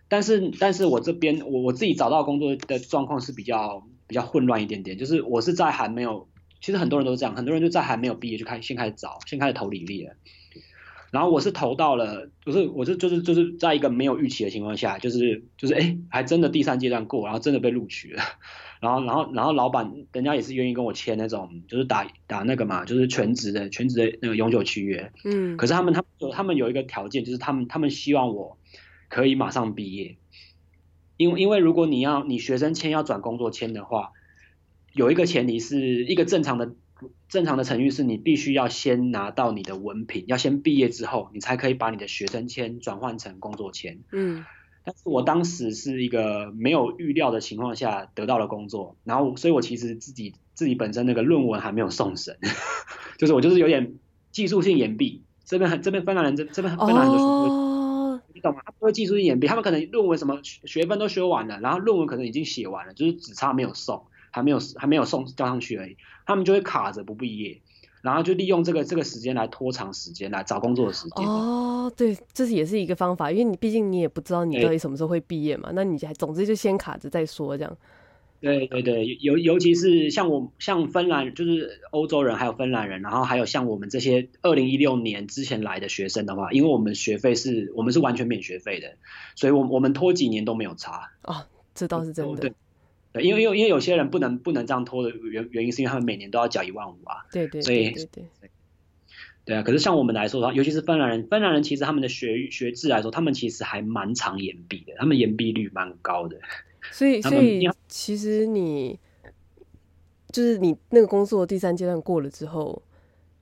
但是我这边我自己找到工作的状况是比较混乱一点点，就是我是在还没有，其实很多人都是这样，很多人就在还没有毕业就先开始找，先开始投履历了。然后我是投到了，就是在一个没有预期的情况下，就是哎，还真的第3阶段过，然后真的被录取了，然后老板人家也是愿意跟我签那种，就是打那个嘛，就是全职的那个永久契约。可是他们有一个条件，就是他们希望我可以马上毕业。因为如果你学生签要转工作签的话，有一个前提是一个正常的程序是你必须要先拿到你的文凭，要先毕业之后你才可以把你的学生签转换成工作签。嗯，但是我当时是一个没有预料的情况下得到了工作，然后所以我其实自己本身那个论文还没有送审，就是我就是有点技术性延毕，这边芬兰人的你懂吗？他不会技术性延毕，他们可能论文什么学分都学完了，然后论文可能已经写完了，就是只差没有送，还没有送交上去而已，他们就会卡着不毕业，然后就利用这个时间来拖长时间来找工作的时间。哦，对，这也是一个方法，因为你毕竟你也不知道你到底什么时候会毕业嘛，那你总之就先卡着再说这样。对对对，尤其是像芬兰，就是欧洲人还有芬兰人，然后还有像我们这些2016年之前来的学生的话，因为我们学费我们是完全免学费的，所以我们拖几年都没有差。哦，这倒是真的。对，因为有些人不能这样拖的原因是因为他们每年都要缴1万5啊。对对对对对。对啊，可是像我们来说的话，尤其是芬兰人其实他们的学制来说，他们其实还蛮常延毕的，他们延毕率蛮高的。所以其实你就是你那个工作第3阶段过了之后，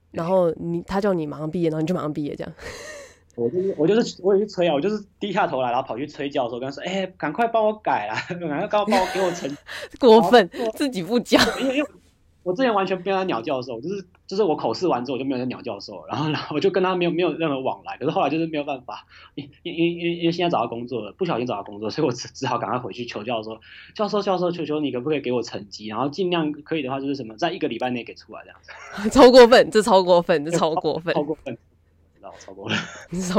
然后他叫你马上毕业，然后你就马上毕业这样。我也去催啊，我就是低下头来，然后跑去催教授，跟他说：“哎，赶快帮我改啦，赶快给我成。”过分，自己不讲。因为我之前完全不跟他鸟教授，就是我口试完之后我就没有在鸟教授，然后我就跟他没有任何往来。可是后来就是没有办法，因为现在找到工作了，不小心找到工作，所以我只好赶快回去求教授，求求你可不可以给我成绩，然后尽量可以的话就是什么，在1个礼拜内给出来这样。超过分。超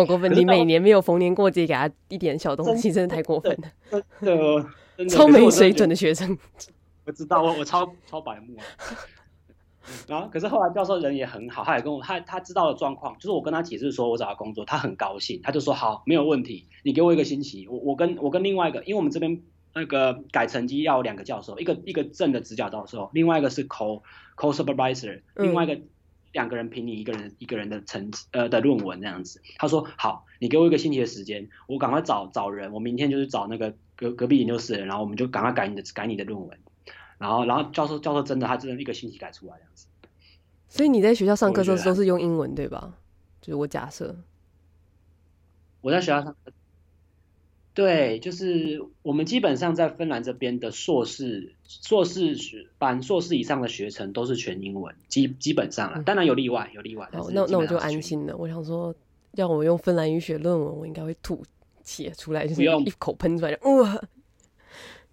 过分！你每年没有逢年过节给他一点小东西，真的太过分了。真的超没水准的学生。我知道，我超白目啊。然后，可是后来教授人也很好，他也跟我，他知道的状况，就是我跟他解释说我找他工作，他很高兴，他就说好，没有问题，你给我1个星期，我跟另外一个，因为我们这边那个改成绩要2个教授，一个正的指导教授，另外一个是 co supervisor， 另外一个。2个人评你一个人的的论文这样子。他说好，你给我1个星期的时间，我赶快找人，我明天就是找那个隔壁研究室的人，然后我们就赶快改你的论文。然后教授真的1个星期改出来这样子。所以你在学校上课的时候都是用英文对吧？就是我假设我在学校上课，对，就是我们基本上在芬兰这边的硕士班、硕士以上的学程都是全英文，基本上啦，当然有例外。好，那我就安心了。我想说，要我用芬兰语写论文，我应该会吐血出来，就是一口喷出来。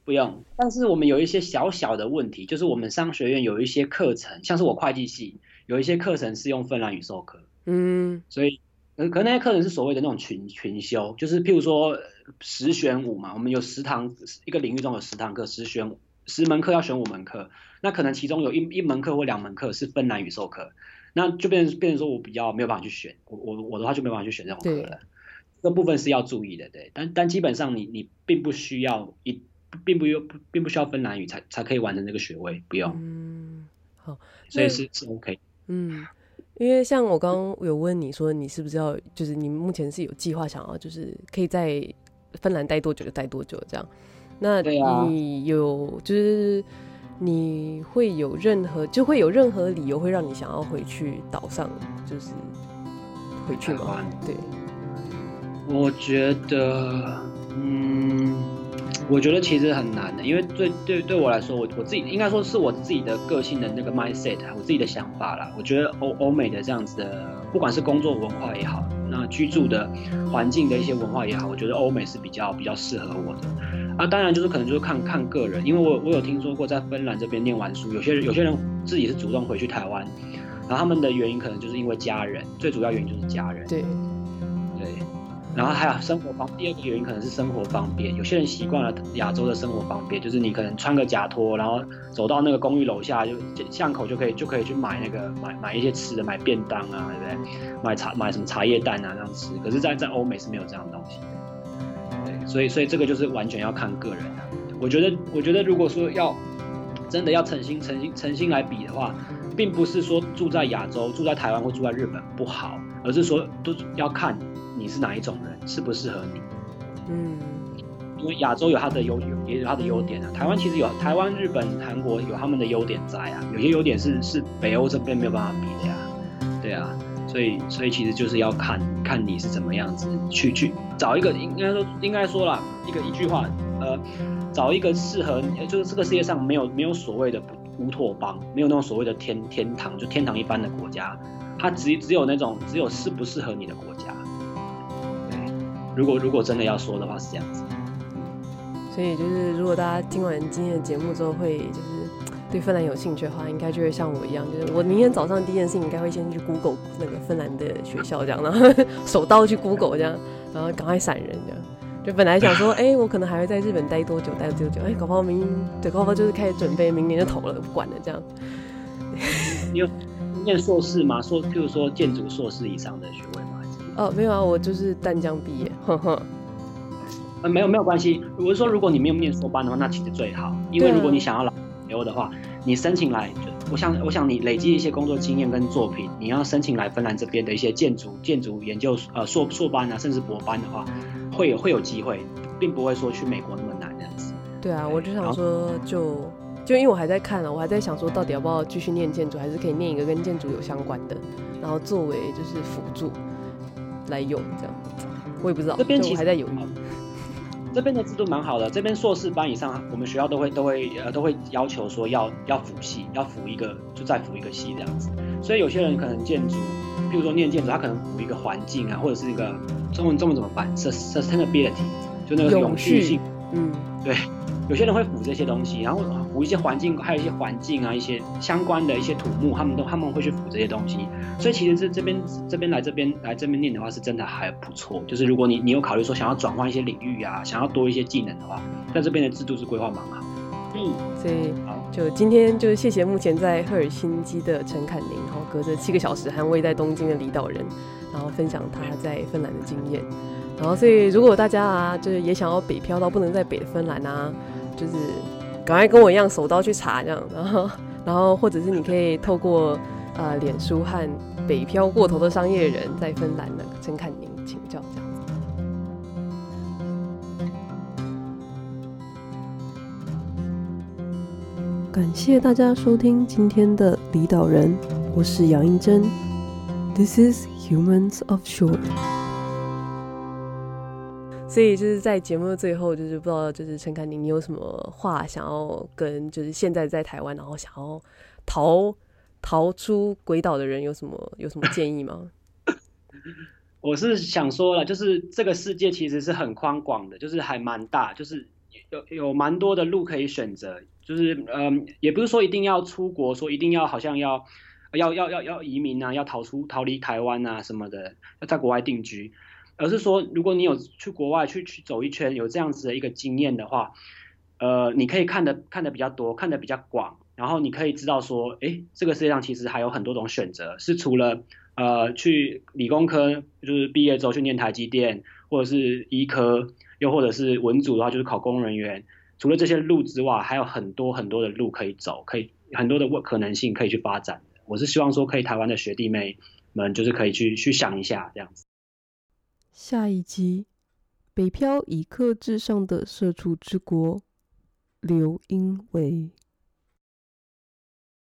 不用。但是我们有一些小小的问题，就是我们商学院有一些课程，像是我会计系有一些课程是用芬兰语授课。嗯，所以。可能那些课程是所谓的那种群修，就是譬如说10选5嘛，我们有10堂，一个领域中有10堂课，10门课要选5门课，那可能其中有一门课或2门课是芬兰语授课，那就变成说我比较没有办法去选，我的话就没有办法去选这种课了。这个部分是要注意的，对，但基本上你并不需要芬兰语才可以完成这个学位，不用。嗯，好，所以是 OK。嗯。因为像我刚刚有问你说，你是不是要，就是你目前是有计划想要，就是可以在芬兰待多久就待多久这样？那你有就是你会有任何理由会让你想要回去岛上，就是回去吗？对，我觉得，我觉得其实很难的，因为对我来说，我自己应该说是我自己的个性的那个 mindset， 我自己的想法啦。我觉得欧美的这样子的，不管是工作文化也好，那居住的环境的一些文化也好，我觉得欧美是比较适合我的。啊，当然就是可能就是看个人，因为我有听说过在芬兰这边念完书，有些人自己是主动回去台湾，然后他们的原因可能就是因为家人，最主要原因就是家人。对。然后还有生活方便，第二个原因可能是生活方便。有些人习惯了亚洲的生活方便，就是你可能穿个假拖，然后走到那个公寓楼下就巷口就可以去买买一些吃的，买便当啊，对不对？买什么茶叶蛋啊这样吃。可是在欧美是没有这样的东西的，对，所以这个就是完全要看个人啊。我觉得如果说要真的要诚心来比的话，并不是说住在亚洲、住在台湾或住在日本不好，而是说都要看。你是哪一种人，适不适合你？嗯，因为亚洲有它的优点，也有它的优点啊。台湾其实有台湾、日本、韩国有他们的优点在啊，有些优点是北欧这边没有办法比的呀、啊，对啊。所以其实就是要看你是怎么样子去找一个，应该说啦，一句话，找一个适合，就是这个世界上没有所谓的乌托邦，没有那种所谓的天堂，就天堂一般的国家，它只有那种只有适不适合你的国家。对，如果真的要说的话是这样子。所以就是如果大家听完今天的节目之后，会就是。对芬兰有兴趣的话，应该就会像我一样，就是我明天早上第一件事情应该会先去 Google 那个芬兰的学校，这样，然后手刀去 Google 这样，然后赶快闪人这样。就本来想说，哎、欸，我可能还会在日本待多久，哎、欸，搞不好搞不好就是开始准备明年就投了，不管了这样。你有念硕士吗？譬如说建筑硕士以上的学位吗？哦，没有啊，我就是淡江毕业，哼哼。没有关系。我是说，如果你没有念硕班的话，那其实最好，因为如果你想要来。的话，你申请来，我想你累积一些工作经验跟作品，你要申请来芬兰这边的一些建筑研究硕班啊，甚至博班的话，会有机会，并不会说去美国那么难这样子。对啊，我就想说就因为我还在看了，我还在想说到底要不要继续念建筑，还是可以念一个跟建筑有相关的，然后作为就是辅助来用这样。我也不知道，我还在犹豫。这边的制度蛮好的，这边硕士班以上，我们学校都会要求说要辅系，要辅一个就再辅一个系这样子。所以有些人可能建筑，譬如说念建筑，他可能辅一个环境啊，或者是一个中文怎么办 ？sustainability 就那个永续性，嗯，对。有些人会辅这些东西，然后辅一些环境，还有一些环境啊，一些相关的一些土木，他们会去辅这些东西。所以其实这边来念的话，是真的还不错。就是如果你有考虑说想要转换一些领域啊，想要多一些技能的话，在这边的制度是规划蛮好。嗯，所以就今天就谢谢目前在赫尔辛基的陈侃宁，然后隔着7个小时和位在东京的李导人，然后分享他在芬兰的经验。然后所以如果大家啊，就是也想要北漂到不能再北的芬兰啊。就是赶快跟我一样手刀去查这样，然后或者是你可以透过脸书和北漂过头的商业人在芬兰的陈侃宁请教这样。感谢大家收听今天的离岛人，我是杨英珍 ，This is Humans Offshore。所以就是在节目的最后，就是不知道就是陈侃宁你有什么话想要跟就是现在在台湾然后想要逃出鬼岛的人有什么建议吗？我是想说了，就是这个世界其实是很宽广的，就是还蛮大，就是有蛮多的路可以选择，就是也不是说一定要出国，说一定要好像要移民啊，要逃离台湾啊什么的，要在国外定居。而是说，如果你有去国外去走一圈，有这样子的一个经验的话，你可以看得比较多，看得比较广，然后你可以知道说，哎，这个世界上其实还有很多种选择，是除了去理工科，就是毕业之后去念台积电，或者是医科，又或者是文组的话就是考公人员，除了这些路之外，还有很多很多的路可以走，可以很多的可能性可以去发展。我是希望说，可以台湾的学弟妹们就是可以去想一下这样子。下一集，北漂以客至上的社畜之国，刘英维。